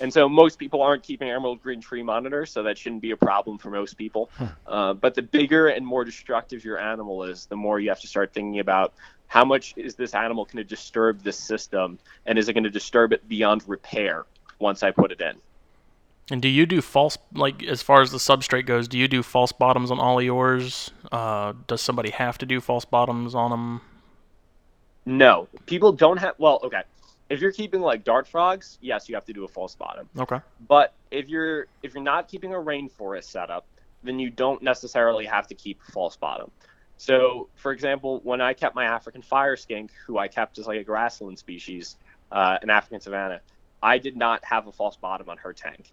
And so most people aren't keeping emerald green tree monitors, so that shouldn't be a problem for most people. But the bigger and more destructive your animal is, the more you have to start thinking about how much is this animal going to disturb this system, and is it going to disturb it beyond repair once I put it in. And do you do false, as far as the substrate goes, do you do false bottoms on all yours? Does somebody have to do false bottoms on them? No. People don't have, okay. If you're keeping dart frogs, yes, you have to do a false bottom. Okay. But if you're not keeping a rainforest setup, then you don't necessarily have to keep a false bottom. So, for example, when I kept my African fire skink, who I kept as a grassland species, an African savanna, I did not have a false bottom on her tank.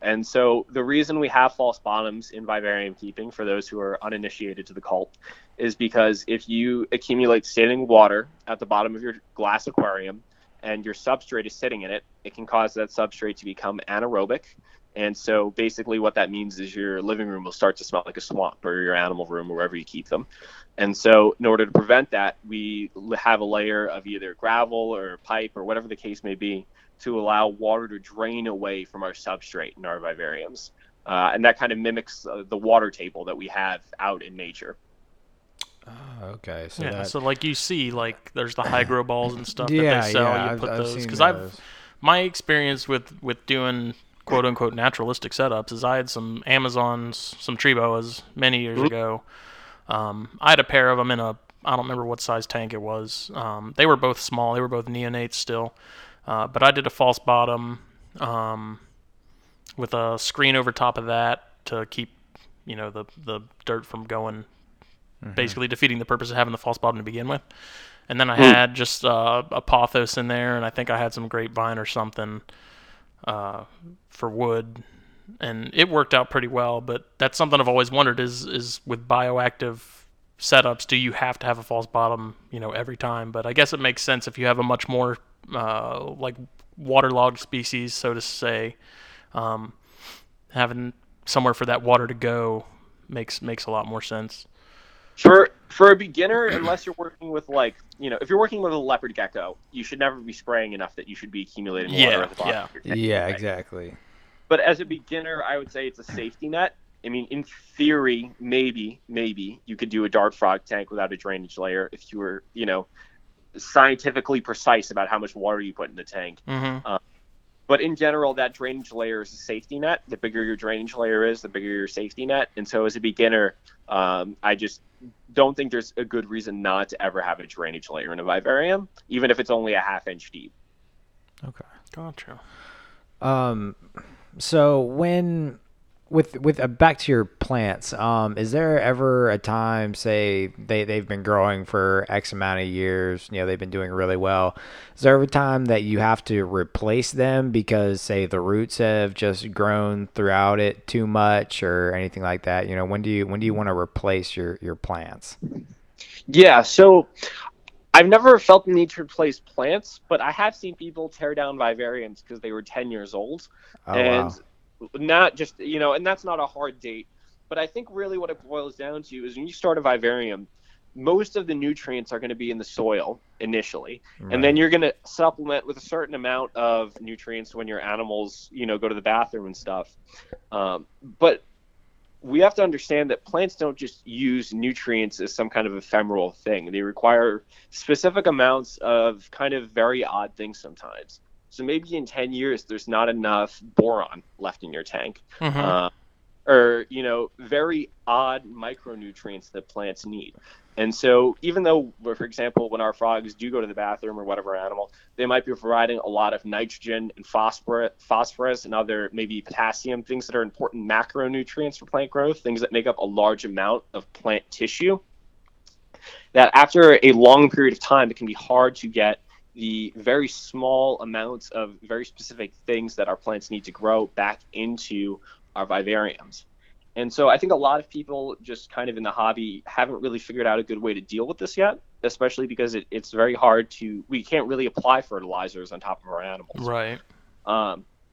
And so the reason we have false bottoms in vivarium keeping, for those who are uninitiated to the cult, is because if you accumulate standing water at the bottom of your glass aquarium and your substrate is sitting in it, it can cause that substrate to become anaerobic. And so basically what that means is your living room will start to smell like a swamp, or your animal room, wherever you keep them. And so in order to prevent that, we have a layer of either gravel or pipe or whatever the case may be to allow water to drain away from our substrate in our vivariums. And that kind of mimics the water table that we have out in nature. Okay. So yeah, so you see, there's the hygro balls and stuff that they sell. Yeah, you put those. Because my experience with doing quote-unquote naturalistic setups is I had some Amazons, some tree boas many years ago. I had a pair of them in a, I don't remember what size tank it was. They were both small. They were both neonates still. But I did a false bottom with a screen over top of that to keep, the dirt from going, mm-hmm. basically defeating the purpose of having the false bottom to begin with. And then I had just a pothos in there, and I think I had some grapevine or something for wood. And it worked out pretty well, but that's something I've always wondered is with bioactive setups, do you have to have a false bottom, every time? But I guess it makes sense if you have a much more waterlogged species, so to say, having somewhere for that water to go makes a lot more sense. For a beginner, unless you're working with if you're working with a leopard gecko, you should never be spraying enough that you should be accumulating water at the bottom of your tank, right? Exactly. But as a beginner, I would say it's a safety net. I mean, in theory, maybe you could do a dart frog tank without a drainage layer if you were, scientifically precise about how much water you put in the tank. Mm-hmm. But in general, that drainage layer is a safety net. The bigger your drainage layer is, the bigger your safety net. And so as a beginner, I just don't think there's a good reason not to ever have a drainage layer in a vivarium, even if it's only a half inch deep. Okay. Gotcha. So when... With back to your plants, is there ever a time, say, they've been growing for X amount of years, you know, they've been doing really well. Is there ever a time that you have to replace them because, say, the roots have just grown throughout it too much or anything like that? You know, when do you want to replace your plants? Yeah, so I've never felt the need to replace plants, but I have seen people tear down vivariums because they were 10 years old. Oh, and wow. Not just, you know, and that's not a hard date, but I think really what it boils down to is when you start a vivarium, most of the nutrients are going to be in the soil initially, right. And then you're going to supplement with a certain amount of nutrients when your animals, you know, go to the bathroom and stuff. But we have to understand that plants don't just use nutrients as some kind of ephemeral thing. They require specific amounts of kind of very odd things sometimes. So maybe in 10 years, there's not enough boron left in your tank, mm-hmm. Or, you know, very odd micronutrients that plants need. And so even though, for example, when our frogs do go to the bathroom or whatever animal, they might be providing a lot of nitrogen and phosphorus and other maybe potassium, things that are important macronutrients for plant growth, things that make up a large amount of plant tissue, that after a long period of time, it can be hard to get the very small amounts of very specific things that our plants need to grow back into our vivariums. And so I think a lot of people just kind of in the hobby haven't really figured out a good way to deal with this yet, especially because it's very hard to, we can't really apply fertilizers on top of our animals. Right. But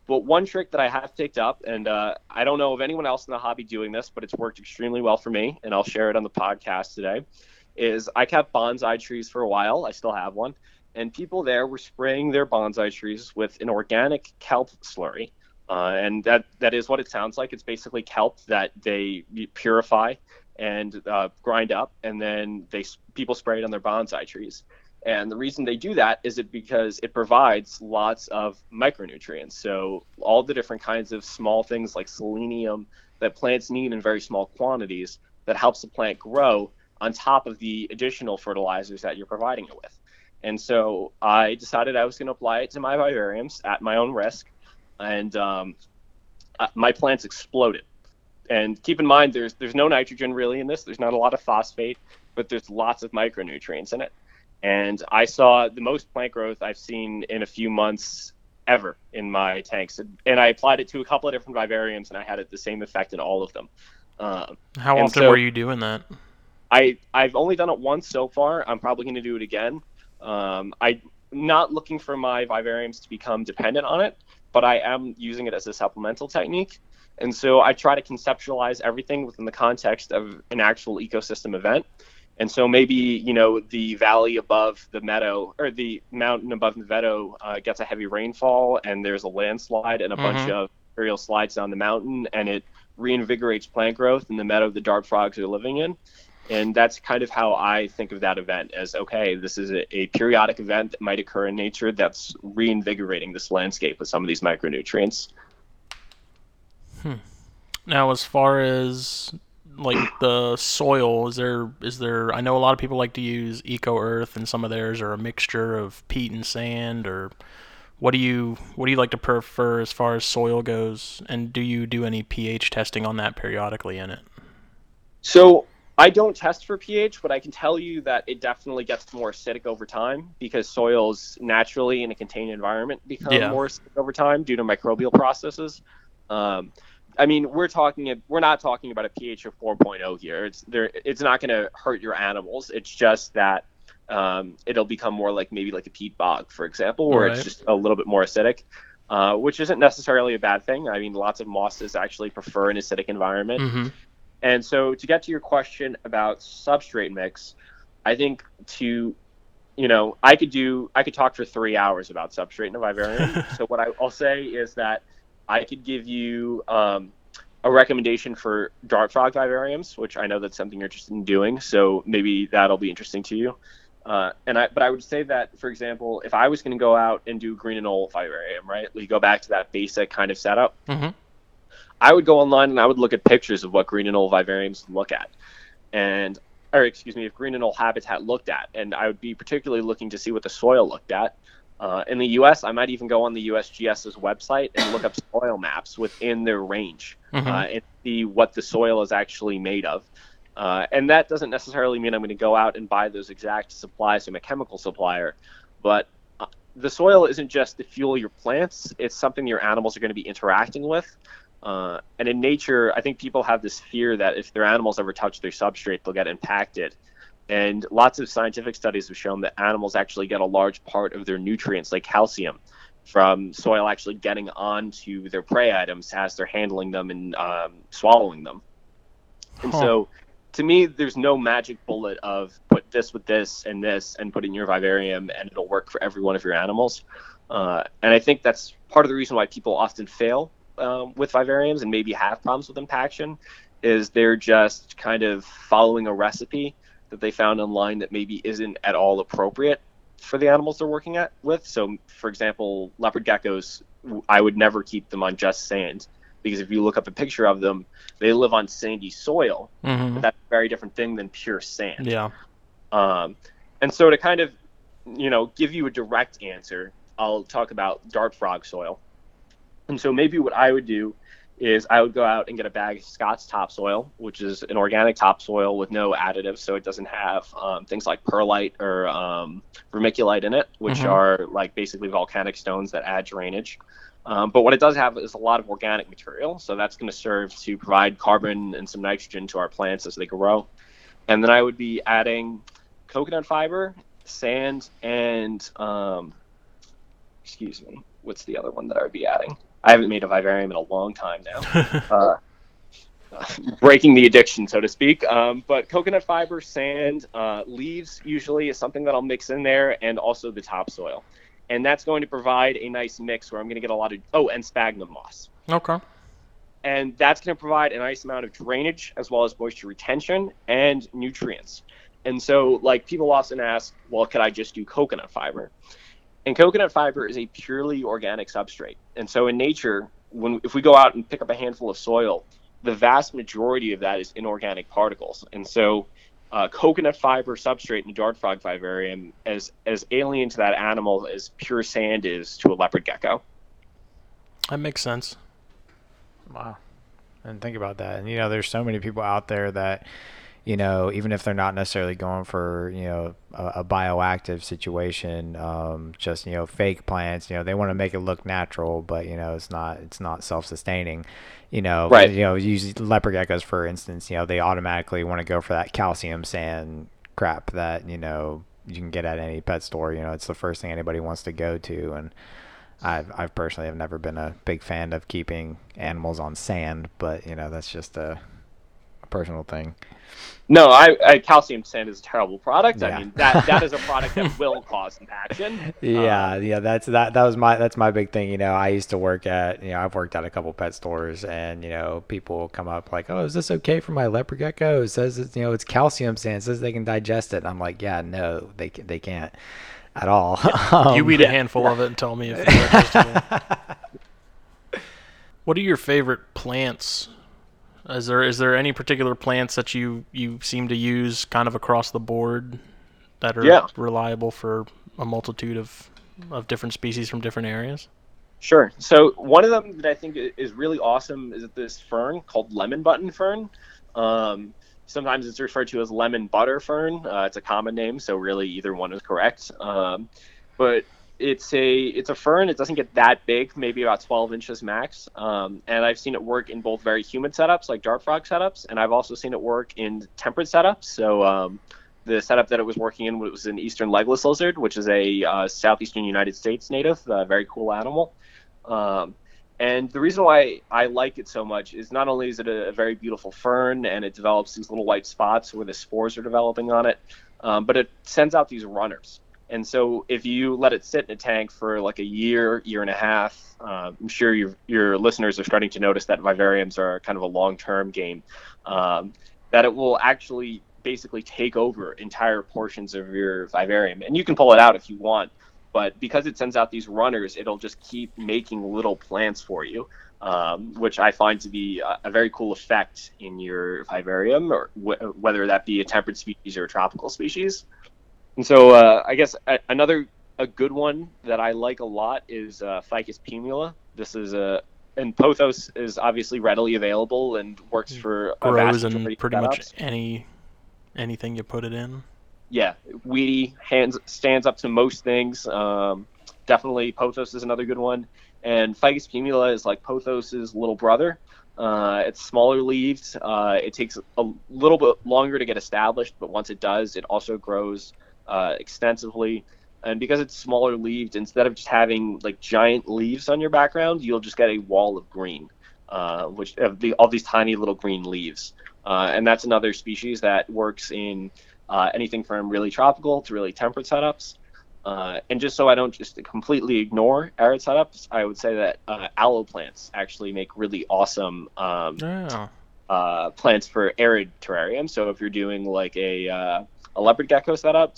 one trick that I have picked up, and I don't know of anyone else in the hobby doing this, but it's worked extremely well for me, and I'll share it on the podcast today, is I kept bonsai trees for a while. I still have one. And people there were spraying their bonsai trees with an organic kelp slurry. And that is what it sounds like. It's basically kelp that they purify and grind up, and then people spray it on their bonsai trees. And the reason they do that is because it provides lots of micronutrients. So all the different kinds of small things like selenium that plants need in very small quantities that helps the plant grow on top of the additional fertilizers that you're providing it with. And so I decided I was going to apply it to my vivariums at my own risk, and my plants exploded. And keep in mind, there's no nitrogen really in this. There's not a lot of phosphate, but there's lots of micronutrients in it. And I saw the most plant growth I've seen in a few months ever in my tanks. And I applied it to a couple of different vivariums, and I had the same effect in all of them. How often were you doing that? I've only done it once so far. I'm probably going to do it again. I'm not looking for my vivariums to become dependent on it, but I am using it as a supplemental technique. And so I try to conceptualize everything within the context of an actual ecosystem event. And so maybe, you know, the valley above the meadow or the mountain above the meadow gets a heavy rainfall and there's a landslide and a mm-hmm. bunch of material slides down the mountain, and it reinvigorates plant growth in the meadow the dart frogs are living in. And that's kind of how I think of that event as, okay, this is a periodic event that might occur in nature that's reinvigorating this landscape with some of these micronutrients. Now, as far as like the soil, is there, I know a lot of people like to use eco-earth, and some of theirs are a mixture of peat and sand, or what do you like to prefer as far as soil goes? And do you do any pH testing on that periodically in it? So I don't test for pH, but I can tell you that it definitely gets more acidic over time because soils naturally in a contained environment become more acidic over time due to microbial processes. I mean, we're not talking about a pH of 4.0 here. It's not going to hurt your animals. It's just that it'll become more like maybe like a peat bog, for example, where it's just a little bit more acidic, which isn't necessarily a bad thing. I mean, lots of mosses actually prefer an acidic environment. Mm-hmm. And so to get to your question about substrate mix, I think I could talk for 3 hours about substrate in a vivarium. So what I'll say is that I could give you a recommendation for dart frog vivariums, which I know that's something you're interested in doing. So maybe that'll be interesting to you. But I would say that, for example, if I was going to go out and do green anole vivarium, right, we go back to that basic kind of setup. Mm-hmm. I would go online and I would look at pictures of what green anole vivariums look at, if green anole habitat looked at, and I would be particularly looking to see what the soil looked at. In the U.S., I might even go on the USGS's website and look up soil maps within their range, mm-hmm. And see what the soil is actually made of. And that doesn't necessarily mean I'm going to go out and buy those exact supplies from a chemical supplier, but the soil isn't just to fuel your plants. It's something your animals are going to be interacting with. And in nature, I think people have this fear that if their animals ever touch their substrate, they'll get impacted. And lots of scientific studies have shown that animals actually get a large part of their nutrients, like calcium, from soil actually getting onto their prey items as they're handling them and swallowing them. And so, to me, there's no magic bullet of put this with this and put it in your vivarium and it'll work for every one of your animals. And I think that's part of the reason why people often fail with vivariums and maybe have problems with impaction, is they're just kind of following a recipe that they found online that maybe isn't at all appropriate for the animals they're working with. So, for example, leopard geckos, I would never keep them on just sand. Because if you look up a picture of them, they live on sandy soil. Mm-hmm. But that's a very different thing than pure sand. Yeah. And so to kind of, give you a direct answer, I'll talk about dart frog soil. And so maybe what I would do is I would go out and get a bag of Scott's topsoil, which is an organic topsoil with no additives, so it doesn't have things like perlite or vermiculite in it, which mm-hmm. are like basically volcanic stones that add drainage. But what it does have is a lot of organic material, so that's going to serve to provide carbon and some nitrogen to our plants as they grow. And then I would be adding coconut fiber, sand, and what's the other one that I would be adding? I haven't made a vivarium in a long time now. Breaking the addiction, so to speak. But coconut fiber, sand, leaves usually is something that I'll mix in there, and also the topsoil. And that's going to provide a nice mix where I'm going to get a lot of... Oh, and sphagnum moss. Okay. And that's going to provide a nice amount of drainage as well as moisture retention and nutrients. And so, people often ask, well, could I just do coconut fiber? And coconut fiber is a purely organic substrate. And so in nature, if we go out and pick up a handful of soil, the vast majority of that is inorganic particles. And so... coconut fiber substrate in a dart frog vivarium as alien to that animal as pure sand is to a leopard gecko. That makes sense. Wow. And think about that. And, there's so many people out there that, even if they're not necessarily going for, a bioactive situation, just, fake plants, they want to make it look natural, but, it's not self-sustaining. Right. Use leopard geckos, for instance, they automatically want to go for that calcium sand crap that, you can get at any pet store. It's the first thing anybody wants to go to. And I've personally have never been a big fan of keeping animals on sand, but, that's just a personal thing. No, I calcium sand is a terrible product. Yeah. I mean, that is a product that will cause impaction. Yeah, that's my big thing. I used to work at, I've worked at a couple pet stores, and people come up like, "Oh, is this okay for my leopard gecko?" It says it's, it's calcium sand. It says they can digest it. And I'm like, yeah, no, they can't at all. You eat a handful of it and tell me if it's digestible. What are your favorite plants? Is there any particular plants that you seem to use kind of across the board that are reliable for a multitude of different species from different areas? Sure. So one of them that I think is really awesome is this fern called lemon button fern. Sometimes it's referred to as lemon butter fern. It's a common name, so really either one is correct. But it's a fern. It doesn't get that big, maybe about 12 inches max. And I've seen it work in both very humid setups, like dart frog setups, and I've also seen it work in temperate setups. So the setup that it was working in was an eastern legless lizard, which is a southeastern United States native, a very cool animal. And the reason why I like it so much is not only is it a very beautiful fern, and it develops these little white spots where the spores are developing on it, but it sends out these runners. And so if you let it sit in a tank for like a year, year and a half, I'm sure your listeners are starting to notice that vivariums are kind of a long-term game, that it will actually basically take over entire portions of your vivarium. And you can pull it out if you want, but because it sends out these runners, it'll just keep making little plants for you, which I find to be a very cool effect in your vivarium, or whether that be a temperate species or a tropical species. And so I guess a good one that I like a lot is Ficus Pimula. This is and pothos is obviously readily available and works for grows in pretty much anything you put it in. Yeah, weedy, stands up to most things. Definitely pothos is another good one. And Ficus Pimula is like pothos's little brother. It's smaller leaves. It takes a little bit longer to get established, but once it does, it also grows extensively. And because it's smaller leaves, instead of just having like giant leaves on your background, you'll just get a wall of green, which have all these tiny little green leaves. And that's another species that works in anything from really tropical to really temperate setups. And just so I don't just completely ignore arid setups, I would say that aloe plants actually make really awesome plants for arid terrariums. So if you're doing like a leopard gecko setup,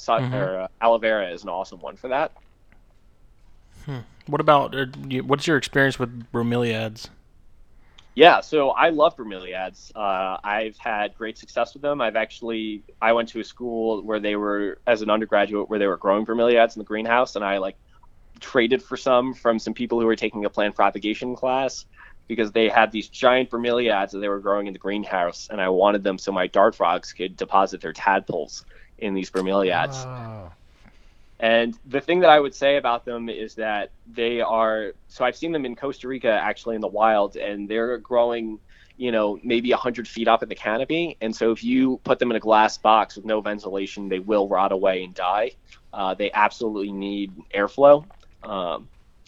aloe vera is an awesome one for that. What about, what's your experience with bromeliads? Yeah, so I love bromeliads. I've had great success with them. I went to a school where they were, as an undergraduate, where they were growing bromeliads in the greenhouse, and I traded for some from some people who were taking a plant propagation class because they had these giant bromeliads that they were growing in the greenhouse, and I wanted them so my dart frogs could deposit their tadpoles in these bromeliads. Oh. And the thing that I would say about them is that they are, so I've seen them in Costa Rica actually in the wild, and they're growing, maybe 100 feet up in the canopy. And so if you put them in a glass box with no ventilation, they will rot away and die. They absolutely need airflow.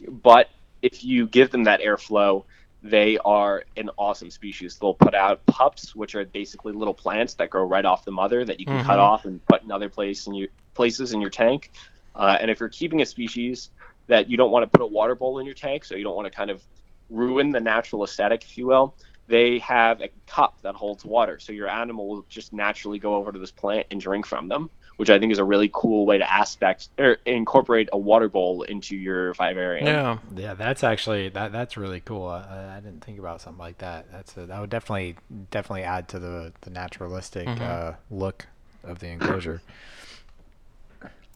But if you give them that airflow, they are an awesome species. They'll put out pups, which are basically little plants that grow right off the mother that you can cut off and put in other places in your tank. And if you're keeping a species that you don't want to put a water bowl in your tank, so you don't want to kind of ruin the natural aesthetic, if you will, they have a cup that holds water. So your animal will just naturally go over to this plant and drink from them, which I think is a really cool way to incorporate a water bowl into your vivarium. Yeah, that's actually, that's really cool. I didn't think about something like that. That would definitely add to the naturalistic look of the enclosure.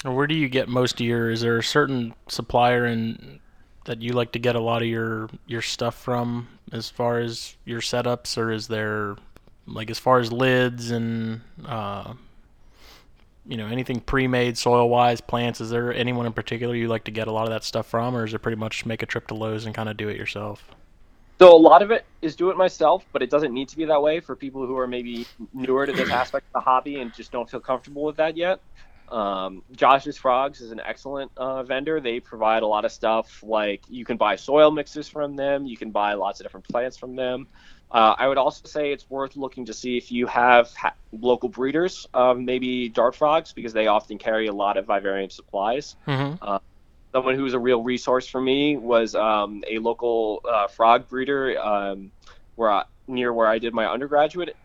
Where do you get most of your? Is there a certain supplier that you like to get a lot of your stuff from, as far as your setups, or is there as far as lids and anything pre-made soil-wise, plants? Is there anyone in particular you like to get a lot of that stuff from, or is it pretty much make a trip to Lowe's and kind of do it yourself? So a lot of it is do it myself, but it doesn't need to be that way for people who are maybe newer to this aspect of the hobby and just don't feel comfortable with that yet. Josh's Frogs is an excellent vendor. They provide a lot of stuff, like you can buy soil mixes from them, you can buy lots of different plants from them. I would also say it's worth looking to see if you have local breeders, maybe dart frogs, because they often carry a lot of vivarium supplies. Someone who was a real resource for me was a local frog breeder near where I did my undergraduate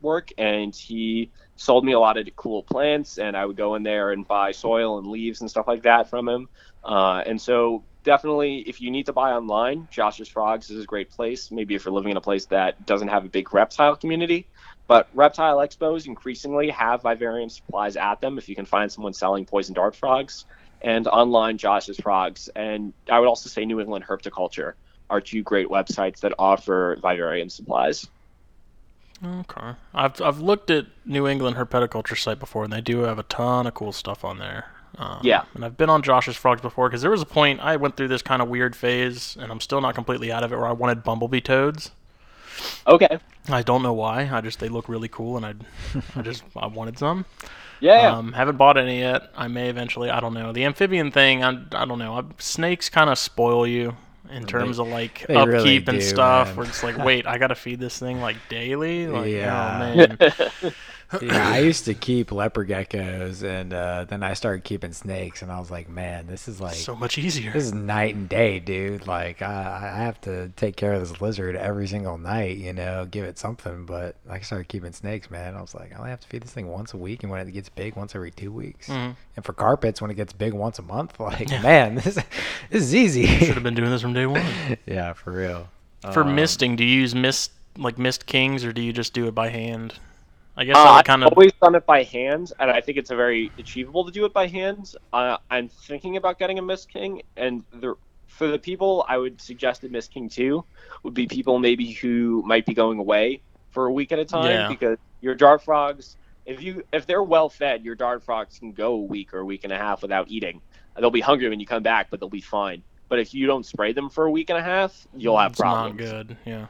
work, and he sold me a lot of cool plants, and I would go in there and buy soil and leaves and stuff like that from him. And so definitely, if you need to buy online, Josh's Frogs is a great place, maybe if you're living in a place that doesn't have a big reptile community. But reptile expos increasingly have vivarium supplies at them if you can find someone selling poison dart frogs. And online, Josh's Frogs. And I would also say New England Herpetoculture are two great websites that offer vivarium supplies. Okay. I've looked at New England Herpetoculture site before, and they do have a ton of cool stuff on there. Yeah. And I've been on Josh's Frogs before, because there was a point I went through this kind of weird phase, and I'm still not completely out of it, where I wanted bumblebee toads. Okay. I don't know why. They look really cool, and I wanted some. Yeah. Haven't bought any yet. I may eventually. I don't know. The amphibian thing, I don't know. Snakes kind of spoil you. In terms of upkeep really do, and stuff, man. Where it's wait, I gotta feed this thing daily. Oh man. I used to keep leopard geckos, and then I started keeping snakes, and I was like, man, this is like so much easier. This is night and day, dude. Like, I have to take care of this lizard every single night, you know, give it something. But I started keeping snakes, man. I was like, I only have to feed this thing once a week, and when it gets big, once every 2 weeks. Mm-hmm. And for carpets, when it gets big, once a month. Like, man, this is easy. Should have been doing this from day one. Yeah, for real. For misting, do you use mist kings, or do you just do it by hand? I guess I've always done it by hand, and I think it's a very achievable to do it by hand. I'm thinking about getting a Mist King, and for the people I would suggest a Mist King to would be people maybe who might be going away for a week at a time, because your dart frogs, if they're well fed, your dart frogs can go a week or a week and a half without eating. They'll be hungry when you come back, but they'll be fine. But if you don't spray them for a week and a half, you'll have problems. It's not good, yeah.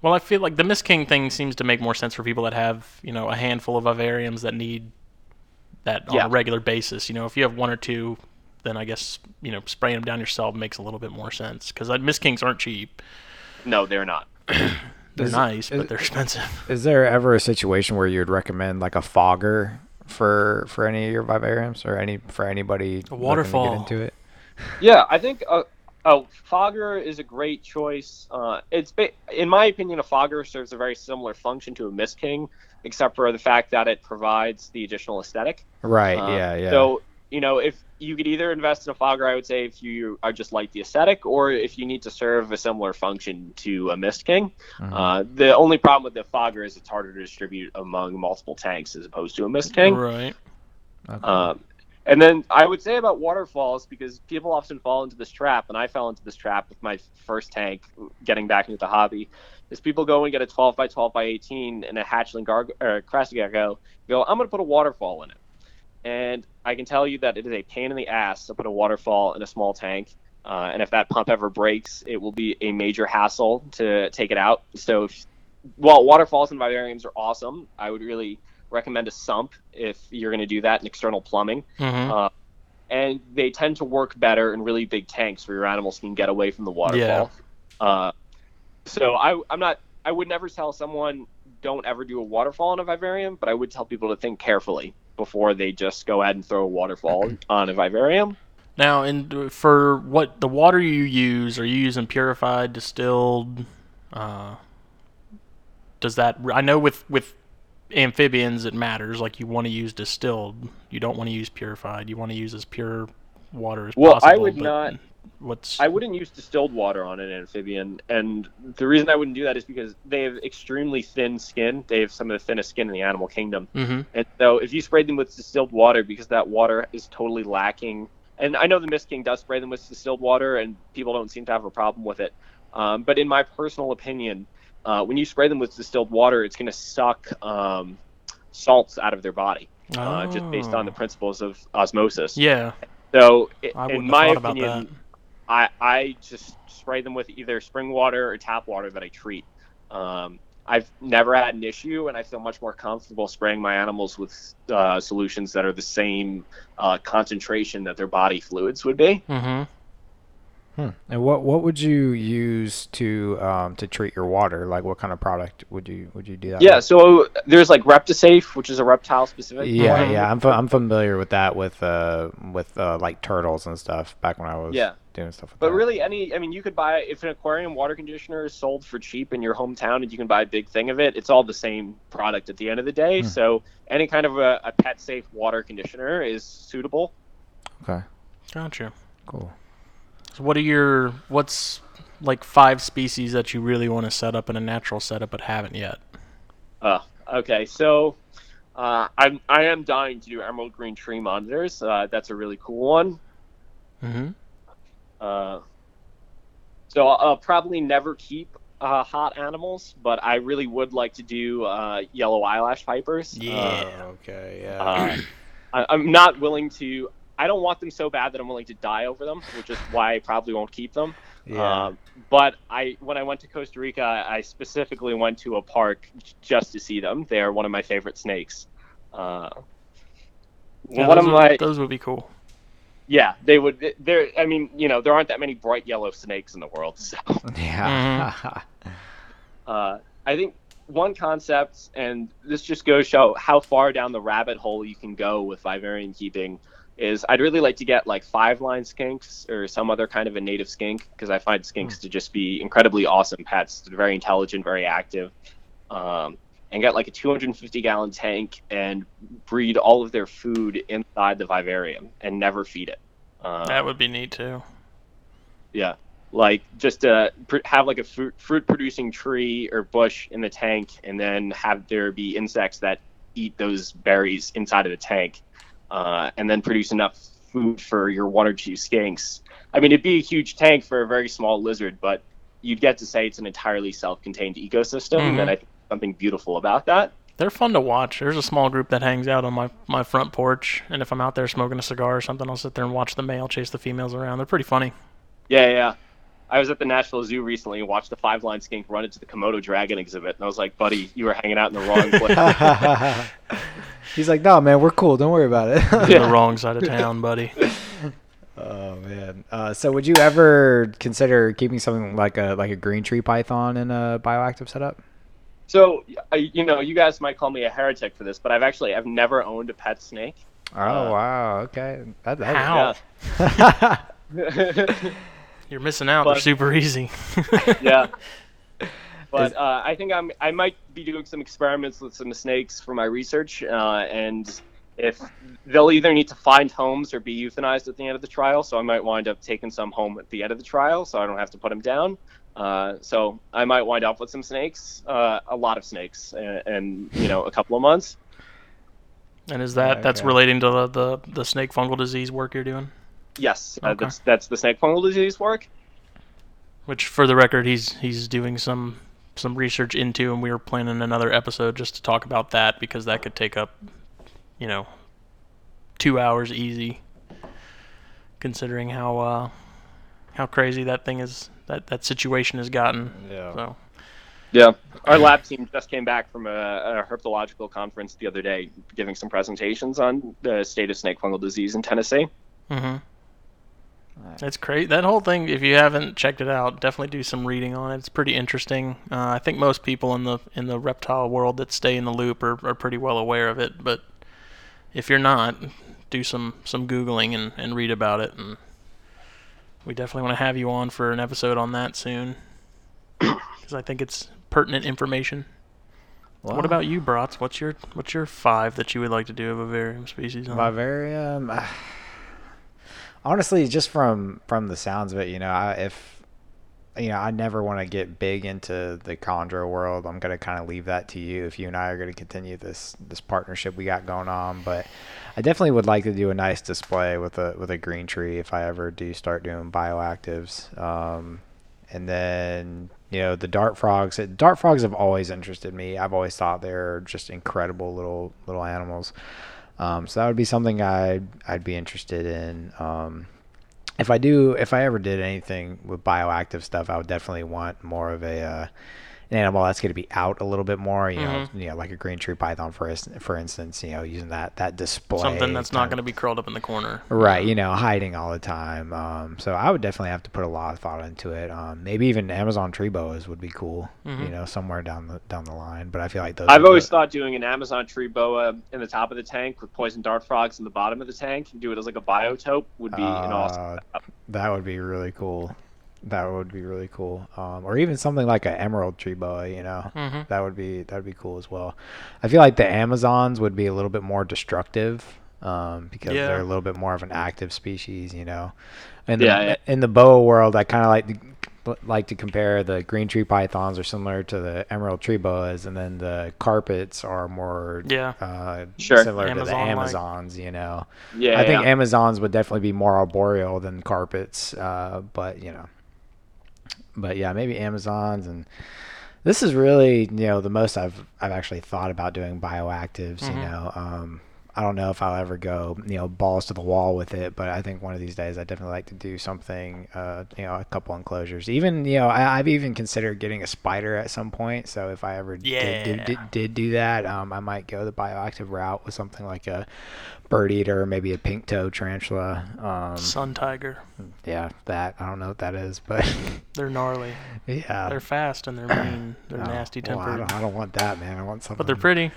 Well, I feel like the Mist King thing seems to make more sense for people that have, you know, a handful of vivariums that need that on a regular basis. You know, if you have one or two, then I guess, you know, spraying them down yourself makes a little bit more sense, because Mist Kings aren't cheap. No, they're not. They're nice, but they're expensive. Is there ever a situation where you would recommend like a fogger for any of your vivariums, or anybody a waterfall looking to get into it? Yeah, I think. Fogger is a great choice. In my opinion, a fogger serves a very similar function to a Mist King, except for the fact that it provides the additional aesthetic. Right, yeah. So, you know, if you could either invest in a fogger, I would say, if you are just like the aesthetic, or if you need to serve a similar function to a Mist King. Mm-hmm. The only problem with the fogger is it's harder to distribute among multiple tanks as opposed to a Mist King. Right. Okay. And then I would say about waterfalls, because people often fall into this trap, and I fell into this trap with my first tank getting back into the hobby, is people go and get a 12 by 12 by 18 and a hatchling crested gecko, go, I'm going to put a waterfall in it. And I can tell you that it is a pain in the ass to put a waterfall in a small tank. And if that pump ever breaks, it will be a major hassle to take it out. So while waterfalls and vivariums are awesome, I would really recommend a sump if you're going to do that, in external plumbing. Mm-hmm. And they tend to work better in really big tanks where your animals can get away from the waterfall. Yeah. So I would never tell someone don't ever do a waterfall in a vivarium, but I would tell people to think carefully before they just go ahead and throw a waterfall on a vivarium. Now, and for what the water you use, are you using purified, distilled? Does that, I know with amphibians, it matters. Like, you want to use distilled, you don't want to use purified, you want to use as pure water as possible. I wouldn't use distilled water on an amphibian, and the reason I wouldn't do that is because they have extremely thin skin. They have some of the thinnest skin in the animal kingdom. Mm-hmm. And so if you sprayed them with distilled water, because that water is totally lacking, and I know the Mist King does spray them with distilled water and people don't seem to have a problem with it, but in my personal opinion, when you spray them with distilled water, it's going to suck salts out of their body, just based on the principles of osmosis. Yeah. So, in my opinion, I just spray them with either spring water or tap water that I treat. I've never had an issue, and I feel much more comfortable spraying my animals with solutions that are the same concentration that their body fluids would be. Mm-hmm. And what would you use to treat your water? Like, what kind of product would you do that? Yeah, with? So there's like Reptisafe, which is a reptile specific. Yeah, I'm familiar with that with like turtles and stuff back when I was doing stuff with that. But really, you could buy, if an aquarium water conditioner is sold for cheap in your hometown and you can buy a big thing of it, it's all the same product at the end of the day. Hmm. So any kind of a pet safe water conditioner is suitable. Okay. Gotcha. Cool. What's like 5 species that you really want to set up in a natural setup but haven't yet? Okay. So I am dying to do emerald green tree monitors. That's a really cool one. Mm-hmm. So I'll probably never keep hot animals, but I really would like to do yellow eyelash pipers. Yeah. Okay. Yeah. I'm not willing to. I don't want them so bad that I'm willing to die over them, which is why I probably won't keep them. Yeah. But when I went to Costa Rica, I specifically went to a park just to see them. They are one of my favorite snakes. Those would be cool. Yeah, they would. There aren't that many bright yellow snakes in the world. So. Yeah. I think one concept, and this just goes show how far down the rabbit hole you can go with vivarium keeping, is I'd really like to get like 5-line skinks or some other kind of a native skink, because I find skinks to just be incredibly awesome pets. They're very intelligent, very active, and get like a 250-gallon tank and breed all of their food inside the vivarium and never feed it. That would be neat too. Yeah. Like just have like a fruit producing tree or bush in the tank, and then have there be insects that eat those berries inside of the tank, and then produce enough food for your 1 or 2 skinks. I mean, it'd be a huge tank for a very small lizard, but you'd get to say it's an entirely self-contained ecosystem, and I think something beautiful about that. They're fun to watch. There's a small group that hangs out on my front porch, and if I'm out there smoking a cigar or something, I'll sit there and watch the male chase the females around. They're pretty funny. Yeah. I was at the Nashville Zoo recently and watched the 5-line skink run into the Komodo dragon exhibit, and I was like, buddy, you were hanging out in the wrong place. He's like, no, man, we're cool. Don't worry about it. You're on the wrong side of town, buddy. Oh, man. So would you ever consider keeping something like a green tree python in a bioactive setup? So, you guys might call me a heretic for this, but I've never owned a pet snake. Oh, wow. Okay. How? Yeah. You're missing out. They're super easy. Yeah. But I think I might be doing some experiments with some snakes for my research, and if they'll either need to find homes or be euthanized at the end of the trial, so I might wind up taking some home at the end of the trial so I don't have to put them down. So I might wind up with some snakes, a lot of snakes, and a couple of months. And is that that's relating to the snake fungal disease work you're doing? Yes, okay. That's the snake fungal disease work. Which, for the record, he's doing some research into, and we were planning another episode just to talk about that, because that could take up, 2 hours easy, considering how crazy that thing is, that situation has gotten. Yeah. So. Yeah. Our lab team just came back from a herpetological conference the other day, giving some presentations on the state of snake fungal disease in Tennessee. Mm-hmm. That's great. That whole thing, if you haven't checked it out, definitely do some reading on it. It's pretty interesting. I think most people in the reptile world that stay in the loop are pretty well aware of it, but if you're not, do some Googling and read about it, and we definitely want to have you on for an episode on that soon, because I think it's pertinent information. Wow. What about you, Bratz? What's your 5 that you would like to do of vivarium species on? Vivarium... Honestly, just from the sounds of it, I never want to get big into the chondro world. I'm going to kind of leave that to you if you and I are going to continue this partnership we got going on. But I definitely would like to do a nice display with a green tree if I ever do start doing bioactives. And then, the dart frogs. Dart frogs have always interested me. I've always thought they're just incredible little animals. So that would be something I'd be interested in. If I ever did anything with bioactive stuff, I would definitely want more of an animal that's going to be out a little bit more. You know, like a green tree python for instance. Using that display. Something that's not going to be curled up in the corner. Right. Hiding all the time. So I would definitely have to put a lot of thought into it. Maybe even Amazon tree boas would be cool. Somewhere down the line. But I feel like those. I've always thought doing an Amazon tree boa in the top of the tank with poison dart frogs in the bottom of the tank, and do it as like a biotope would be an awesome. That would be really cool. That would be really cool. Or even something like an emerald tree boa, That would be cool as well. I feel like the Amazons would be a little bit more destructive because they're a little bit more of an active species, In the boa world, I kind of like to compare the green tree pythons are similar to the emerald tree boas, and then the carpets are more similar to the Amazons, I think Amazons would definitely be more arboreal than carpets, but maybe Amazons. And this is really the most I've actually thought about doing bioactives. I don't know if I'll ever go, balls to the wall with it, but I think one of these days I definitely like to do something, a couple enclosures. Even, I've even considered getting a spider at some point. So if I ever did do that, I might go the bioactive route with something like a bird eater, maybe a pink toe tarantula. Sun tiger. Yeah, that. I don't know what that is, but... They're gnarly. Yeah. They're fast and they're mean. They're nasty tempered. Well, I don't want that, man. I want something... But they're pretty.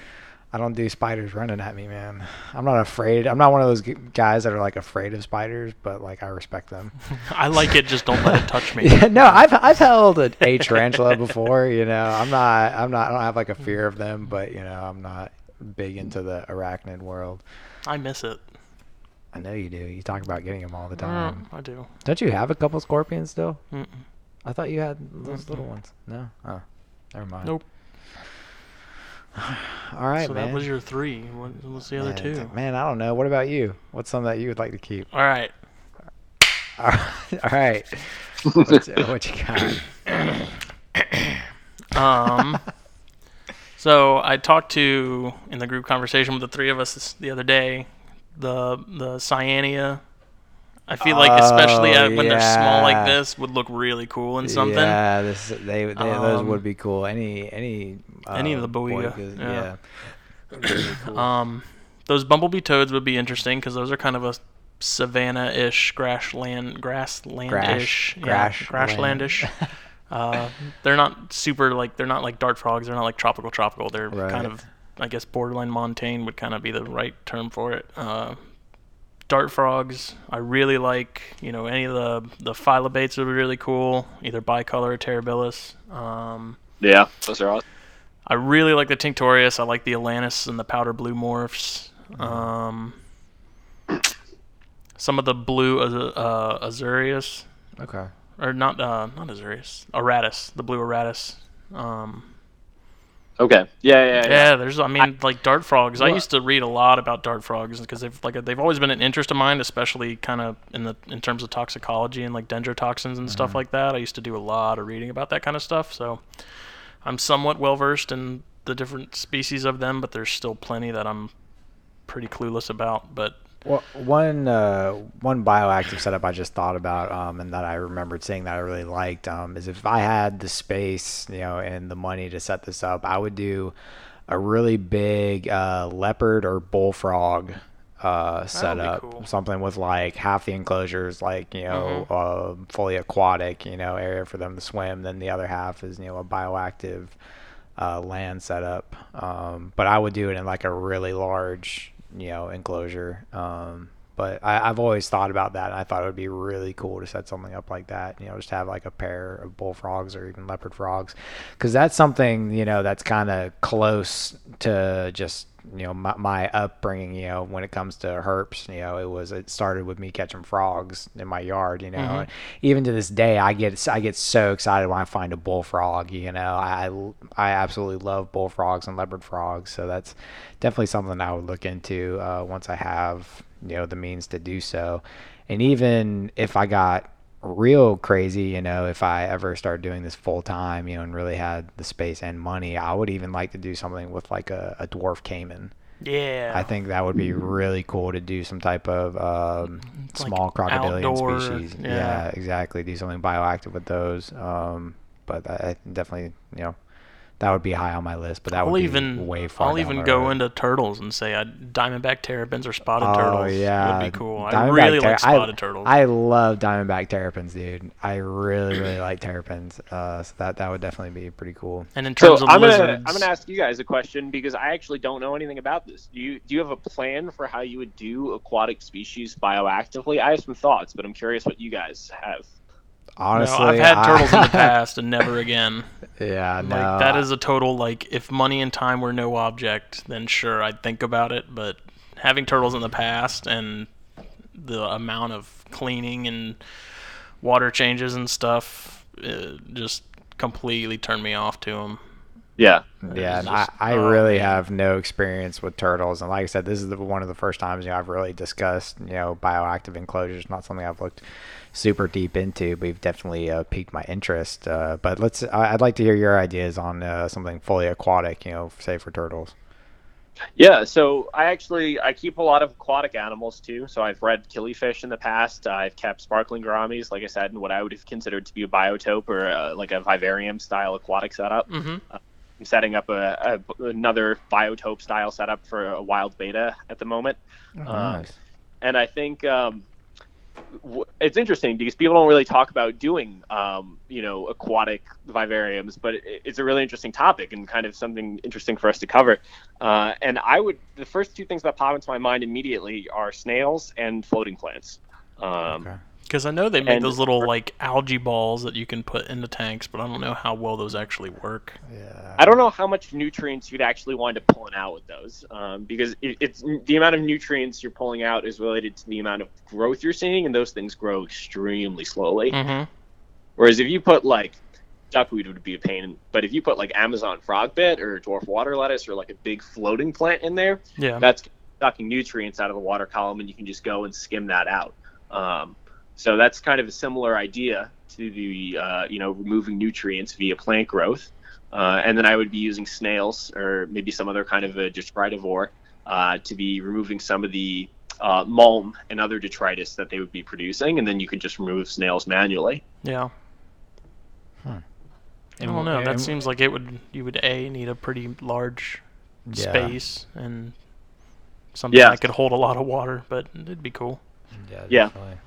I don't do spiders running at me, man. I'm not afraid. I'm not one of those guys that are like afraid of spiders, but like I respect them. I like it. Just don't let it touch me. Yeah, no, I've held a tarantula before. I'm not. I don't have like a fear of them, but I'm not big into the arachnid world. I miss it. I know you do. You talk about getting them all the time. I do. Don't you have a couple scorpions still? Mm-mm. I thought you had those little ones. No. Oh, never mind. Nope. All right, so man. That was your three. What's the other two? Man, I don't know. What about you? What's something that you would like to keep? All right. All right. What you got? So I talked to, in the group conversation with the three of us the other day, the cyania. I feel like especially when they're small like this would look really cool in something. Yeah, those would be cool. Any of the Boiga. Yeah. Really cool. Those bumblebee toads would be interesting because those are kind of a savanna-ish, grasslandish. They're not super they're not like dart frogs. They're not like tropical. They're kind of, I guess, borderline montane would kind of be the right term for it. Dart frogs, I really like, any of the phyllobates would be really cool, either bicolor or terribilis. Yeah, those are awesome. I really like the tinctorius. I like the Atlantis and the powder blue morphs. Some of the blue azurius. Okay. Or not azurius. Aratus, the blue aratus. Okay. Yeah. There's, like dart frogs. I used to read a lot about dart frogs because they've always been an interest of mine, especially kind of in terms of toxicology and like dendrotoxins and stuff like that. I used to do a lot of reading about that kind of stuff, so I'm somewhat well versed in the different species of them, but there's still plenty that I'm pretty clueless about. But one bioactive setup I just thought about and that I remembered seeing that I really liked is if I had the space, and the money to set this up, I would do a really big leopard or bullfrog setup. Cool. Something with like half the enclosures, like fully aquatic, area for them to swim. Then the other half is a bioactive land setup. But I would do it in like a really large enclosure. But I've always thought about that, and I thought it would be really cool to set something up like that, just have like a pair of bullfrogs or even leopard frogs, because that's something that's kind of close to just my upbringing. When it comes to herps, it started with me catching frogs in my yard. And even to this day, I get so excited when I find a bullfrog. I absolutely love bullfrogs and leopard frogs. So that's definitely something I would look into once I have the means to do so. And even if I got real crazy, if I ever start doing this full time, and really had the space and money, I would even like to do something with like a dwarf caiman. Yeah, I think that would be really cool to do some type of small crocodilian outdoor species. Yeah, exactly. Do something bioactive with those. But I definitely, that would be high on my list, but that would be way far. I'll even go into turtles and say diamondback terrapins or spotted turtles. Oh yeah, would be cool. I really like spotted turtles. I love diamondback terrapins, dude. I really like terrapins. So that would definitely be pretty cool. And in terms of lizards, I'm gonna ask you guys a question because I actually don't know anything about this. Do you have a plan for how you would do aquatic species bioactively? I have some thoughts, but I'm curious what you guys have. Honestly, I've had turtles in the past and never again. Yeah, no. Like, that is a total, if money and time were no object, then sure, I'd think about it. But having turtles in the past and the amount of cleaning and water changes and stuff just completely turned me off to them. Yeah. Yeah, and I really have no experience with turtles. And like I said, this is one of the first times I've really discussed bioactive enclosures. Not something I've looked super deep into, but you've definitely piqued my interest. But I'd like to hear your ideas on something fully aquatic, say for turtles. Yeah, so I keep a lot of aquatic animals too. So I've bred killifish in the past. I've kept sparkling gouramis, like I said, in what I would have considered to be a biotope or like a vivarium style aquatic setup. Mm-hmm. I'm setting up another biotope style setup for a wild beta at the moment. Oh, nice. And I think it's interesting because people don't really talk about doing, aquatic vivariums, but it's a really interesting topic and kind of something interesting for us to cover. And the first two things that pop into my mind immediately are snails and floating plants. Because I know they make those little like algae balls that you can put in the tanks, but I don't know how well those actually work. Yeah. I don't know how much nutrients you'd actually wind up pulling out with those, because it's the amount of nutrients you're pulling out is related to the amount of growth you're seeing, and those things grow extremely slowly. Mm-hmm. Whereas if you put like duckweed, would be a pain, but if you put like Amazon frog bit or dwarf water lettuce or like a big floating plant in there, yeah, that's sucking nutrients out of the water column, and you can just go and skim that out. So that's kind of a similar idea to the, removing nutrients via plant growth. And then I would be using snails or maybe some other kind of a detritivore to be removing some of the mulm and other detritus that they would be producing. And then you could just remove snails manually. Yeah. Hmm. I don't know. That seems like you would need a pretty large space and something that could hold a lot of water, but it'd be cool. Yeah. Definitely.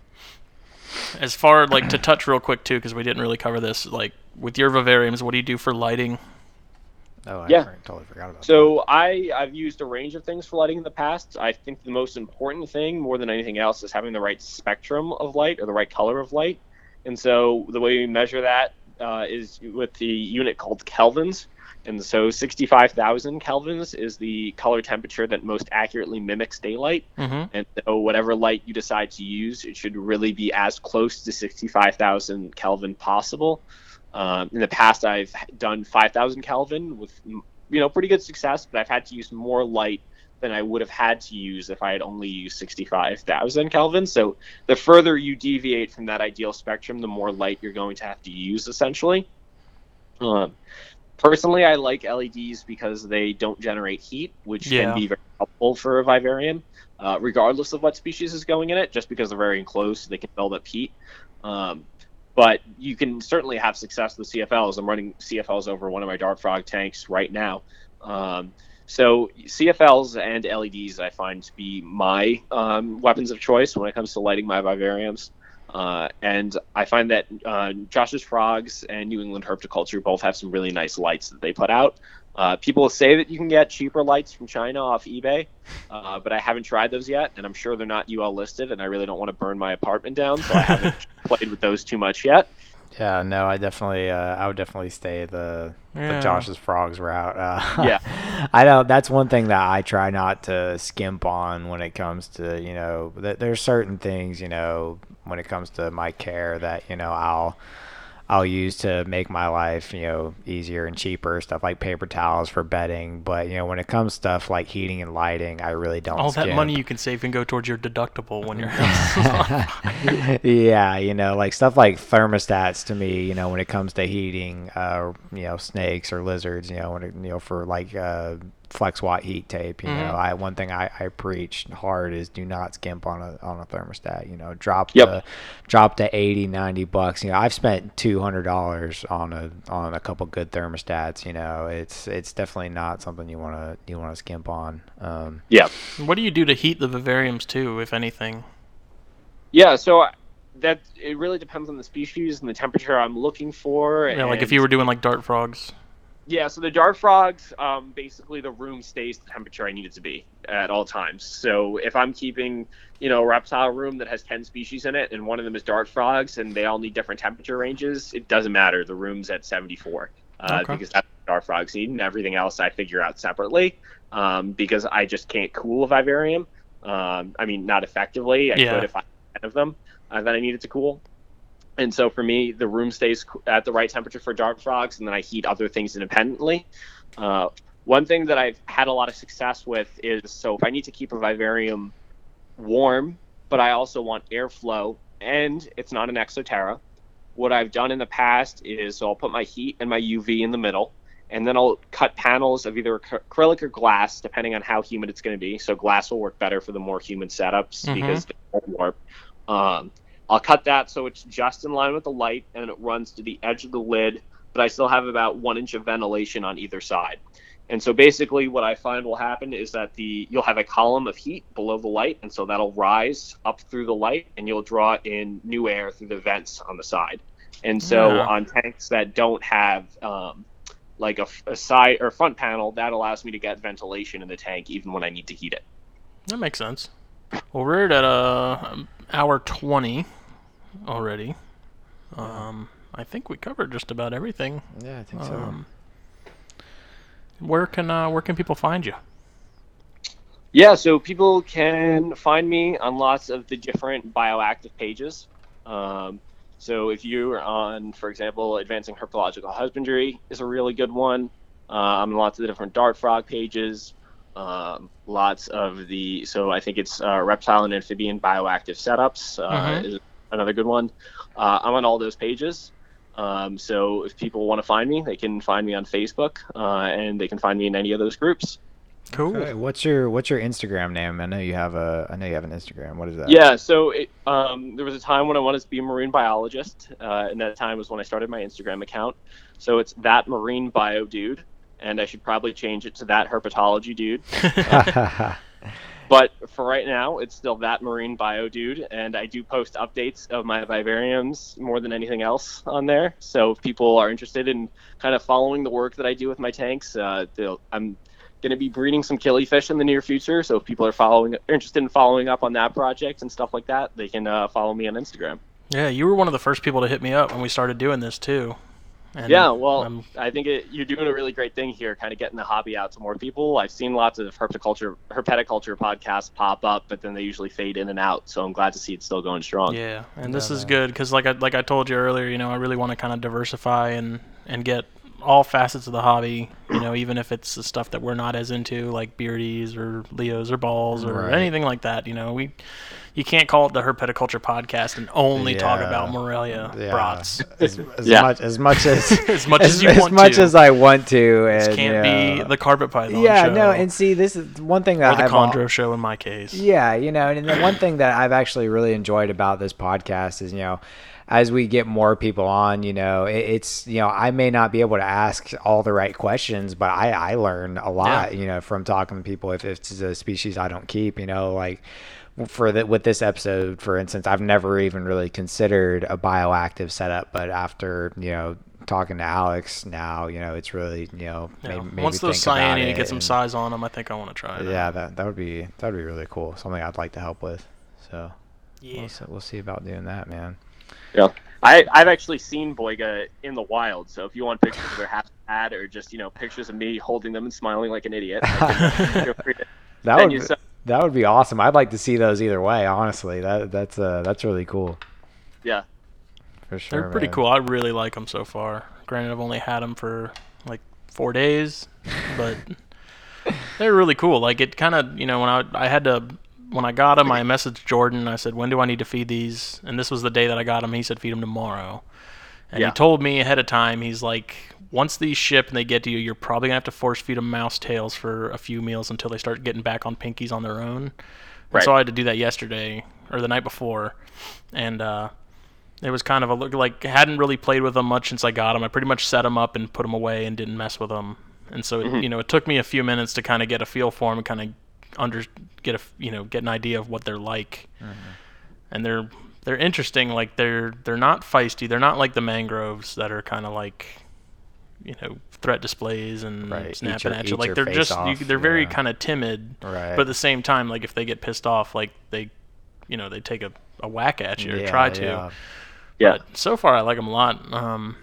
As far, like, to touch real quick, too, because we didn't really cover this, like, with your vivariums, what do you do for lighting? Oh, totally forgot about that. So I've used a range of things for lighting in the past. I think the most important thing, more than anything else, is having the right spectrum of light or the right color of light. And so the way we measure that is with the unit called kelvins. And so 65,000 kelvins is the color temperature that most accurately mimics daylight. Mm-hmm. And so whatever light you decide to use, it should really be as close to 65,000 Kelvin possible. In the past, I've done 5,000 Kelvin with, pretty good success, but I've had to use more light than I would have had to use if I had only used 65,000 Kelvin. So the further you deviate from that ideal spectrum, the more light you're going to have to use, essentially. Personally, I like LEDs because they don't generate heat, which can be very helpful for a vivarium, regardless of what species is going in it, just because they're very enclosed, they can build up heat. But you can certainly have success with CFLs. I'm running CFLs over one of my dart frog tanks right now. So CFLs and LEDs I find to be my weapons of choice when it comes to lighting my vivariums. And I find that Josh's Frogs and New England Herpetoculture both have some really nice lights that they put out. People say that you can get cheaper lights from China off eBay, but I haven't tried those yet, and I'm sure they're not UL listed, and I really don't want to burn my apartment down, so I haven't played with those too much yet. Yeah, no, I would definitely stay the Josh's Frogs route. I know that's one thing that I try not to skimp on when it comes to, there's certain things, when it comes to my care that, I'll use to make my life, easier and cheaper, stuff like paper towels for bedding. But, when it comes to stuff like heating and lighting, I really don't skimp. That money you can save can go towards your deductible when your house is on. Yeah, like stuff like thermostats to me, when it comes to heating, snakes or lizards, when it, for like flex watt heat tape, one thing I preach hard is do not skimp on a thermostat, drop to $80-$90. I've spent $200 on a couple good thermostats. It's definitely not something you want to skimp on. What do you do to heat the vivariums too, if anything? That it really depends on the species and the temperature I'm looking for. Like if you were doing like dart frogs. Yeah, so the dart frogs, basically the room stays the temperature I need it to be at all times. So if I'm keeping, a reptile room that has 10 species in it and one of them is dart frogs and they all need different temperature ranges, it doesn't matter. The room's at 74 because that's what dart frogs need, and everything else I figure out separately because I just can't cool a vivarium. Not effectively. I could if I had 10 of them that I needed to cool. And so for me, the room stays at the right temperature for dart frogs, and then I heat other things independently. One thing that I've had a lot of success with is, so if I need to keep a vivarium warm, but I also want airflow, and it's not an ExoTerra, what I've done in the past is, so I'll put my heat and my UV in the middle, and then I'll cut panels of either acrylic or glass, depending on how humid it's going to be. So glass will work better for the more humid setups because they won't warp. I'll cut that so it's just in line with the light, and it runs to the edge of the lid, but I still have about 1 inch of ventilation on either side. And so basically what I find will happen is that you'll have a column of heat below the light, and so that'll rise up through the light, and you'll draw in new air through the vents on the side. And so on tanks that don't have like a side or front panel, that allows me to get ventilation in the tank even when I need to heat it. That makes sense. Well, we're at hour 20 already. I think we covered just about everything. Yeah, I think so. Where can people find you? Yeah, so people can find me on lots of the different bioactive pages. So if you are on, for example, Advancing Herpetological Husbandry is a really good one. I'm on lots of the different dart frog pages. I think it's reptile and amphibian bioactive setups is another good one. I'm on all those pages. So if people want to find me, they can find me on Facebook, and they can find me in any of those groups. Cool. Okay. What's your Instagram name? I know you have an Instagram. What is that? Yeah. So there was a time when I wanted to be a marine biologist. And that time was when I started my Instagram account. So it's that marine bio dude. And I should probably change it to that herpetology dude. But for right now, it's still that marine bio dude, and I do post updates of my vivariums more than anything else on there. So if people are interested in kind of following the work that I do with my tanks, I'm going to be breeding some killifish in the near future. So if people are interested in following up on that project and stuff like that, they can follow me on Instagram. Yeah, you were one of the first people to hit me up when we started doing this too. And yeah, well, I think you're doing a really great thing here, kind of getting the hobby out to more people. I've seen lots of herpetoculture podcasts pop up, but then they usually fade in and out. So I'm glad to see it's still going strong. Yeah, and this is good because, like I told you earlier, you know, I really want to kind of diversify and get all facets of the hobby. You know, even if it's the stuff that we're not as into, like beardies or leos or balls or anything like that. You know, you can't call it the Herpetoculture Podcast and only talk about Morelia brats. As much as I want to. And, this can't be the carpet python show. Yeah, no, and see, this is one thing that I've... Or the chondro show in my case. Yeah, you know, and the one thing that I've actually really enjoyed about this podcast is, you know, as we get more people on, you know, it's, you know, I may not be able to ask all the right questions, but I learn a lot, you know, from talking to people if it's a species I don't keep, you know, like... With this episode, for instance, I've never even really considered a bioactive setup, but after, you know, talking to Alex now, you know, it's really, you know, maybe once those cyanine get some size on them, I think I want to try it. Yeah, that would be really cool. Something I'd like to help with. So yeah, we'll see about doing that, man. Yeah, I've actually seen Boiga in the wild, so if you want pictures of their habitat or just, you know, pictures of me holding them and smiling like an idiot, feel free to send you some. That would be awesome. I'd like to see those either way, honestly. That's really cool. Yeah. For sure, they're pretty cool. I really like them so far. Granted, I've only had them for like 4 days, but they're really cool. Like, it kind of, you know, when I got them, I messaged Jordan and I said, when do I need to feed these? And this was the day that I got them. He said, feed them tomorrow. And he told me ahead of time, he's like, once these ship and they get to you, you're probably going to have to force feed them mouse tails for a few meals until they start getting back on pinkies on their own. Right. And so I had to do that yesterday or the night before. And it was kind of a look, like, hadn't really played with them much since I got them. I pretty much set them up and put them away and didn't mess with them. And so, it, you know, it took me a few minutes to kind of get a feel for them and kind of get an idea of what they're like. Mm-hmm. And they're interesting. Like, they're not feisty. They're not like the mangroves that are kind of like, you know, threat displays and snapping at you. Like, they're just, they're very kind of timid, but at the same time, like, if they get pissed off, like, they, you know, they take a whack at you or try to. Yeah. But so far I like them a lot.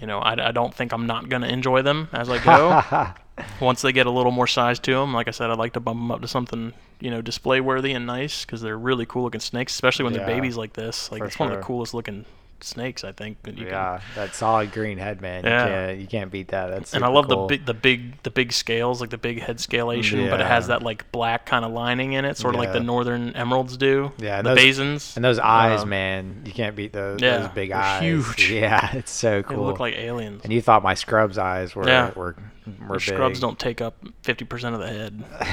You know, I don't think I'm not going to enjoy them as I go. Once they get a little more size to them, like I said, I'd like to bump them up to something, you know, display worthy and nice, because they're really cool looking snakes, especially when they're babies like this. Like, it's one of the coolest looking snakes, I think. That solid green head, man. Yeah. You can't beat that. That's and I love cool. the big scales, like the big head scalation, yeah. But it has that like black kind of lining in it, sort of like the northern emeralds do. Yeah, and the basins. And those eyes, man, you can't beat those. Yeah, those big eyes. Huge. Yeah, it's so cool. They look like aliens. And you thought my scrub's eyes were big. Scrubs don't take up 50% of the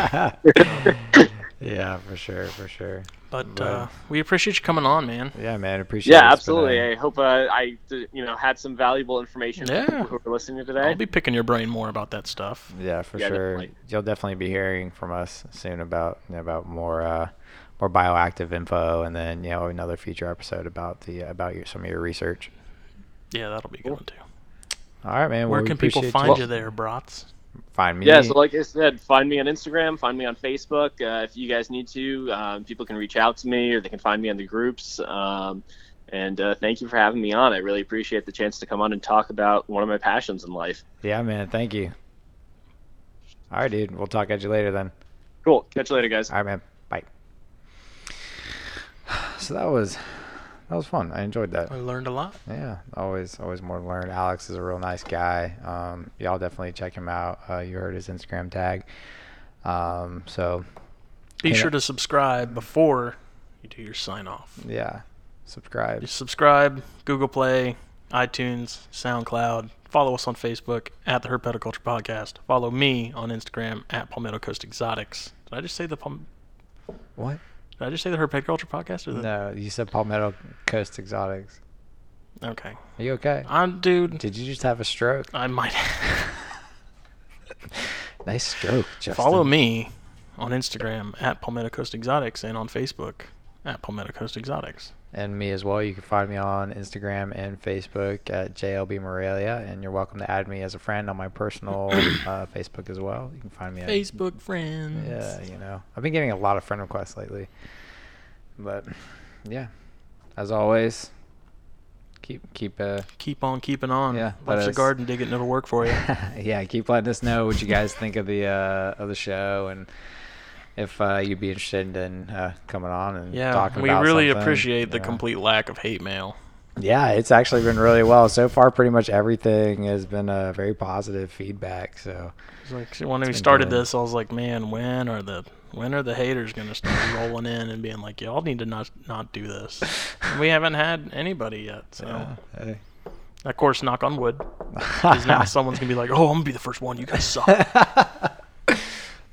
head. Yeah, for sure. But we appreciate you coming on, man. Yeah, man, appreciate it. Yeah, absolutely. I hope I had some valuable information for people who are listening today. I'll be picking your brain more about that stuff. Yeah, for sure. Definitely. You'll definitely be hearing from us soon about more bioactive info, and then another future episode about some of your research. Yeah, that'll be good too. All right, man. Where can people find you there, Bratz? Find me. Yeah, so like I said, find me on Instagram, find me on Facebook. If you guys need to, people can reach out to me, or they can find me on the groups. And thank you for having me on. I really appreciate the chance to come on and talk about one of my passions in life. Yeah, man. Thank you. All right, dude. We'll talk at you later then. Cool. Catch you later, guys. All right, man. Bye. So that was fun. I enjoyed that. I learned a lot. Yeah, always more to learn. Alex is a real nice guy. Y'all definitely check him out. You heard his Instagram tag. So be sure to subscribe before you do your sign off. Yeah, subscribe. Just subscribe. Google Play, iTunes, SoundCloud. Follow us on Facebook at the Herpetoculture Podcast. Follow me on Instagram at Palmetto Coast Exotics. Did I just say the what? Did I just say the Herpetoculture Podcast? Or no, you said Palmetto Coast Exotics. Okay. Are you okay? Dude. Did you just have a stroke? I might have. Nice stroke, Justin. Follow me on Instagram at Palmetto Coast Exotics and on Facebook at Palmetto Coast Exotics. And me as well. You can find me on Instagram and Facebook at JLB Morelia, and you're welcome to add me as a friend on my personal Facebook as well. You can find me Facebook at, friends. Yeah, I've been getting a lot of friend requests lately. But yeah, as always, keep on keeping on. Yeah, watch the garden, dig it, it'll work for you. Yeah, keep letting us know what you guys think of the show, and if you'd be interested in coming on and talking about something. We really appreciate the complete lack of hate mail. Yeah, it's actually been really well. So far, pretty much everything has been very positive feedback. So when we started this, I was like, man, when are the haters going to start rolling in and being like, y'all need to not do this? And we haven't had anybody yet. So. Yeah, hey. Of course, knock on wood. Because now someone's going to be like, oh, I'm going to be the first one. You guys suck.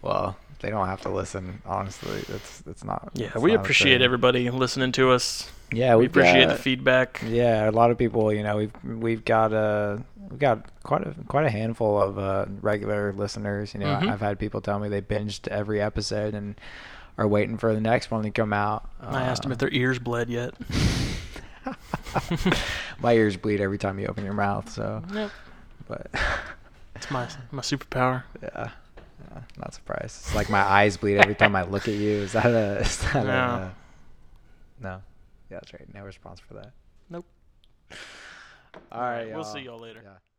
Well... they don't have to listen, honestly. It's not. Yeah, we appreciate everybody listening to us. Yeah, we appreciate the feedback. Yeah, a lot of people. We've got quite a handful of regular listeners. Mm-hmm. I've had people tell me they binged every episode and are waiting for the next one to come out. I asked them if their ears bled yet. My ears bleed every time you open your mouth. So, yep. But it's my superpower. Yeah. Not surprised. It's like my eyes bleed every time I look at you. Is that no? Yeah, that's right. No response for that. Nope. All right, y'all. We'll see y'all later. Yeah.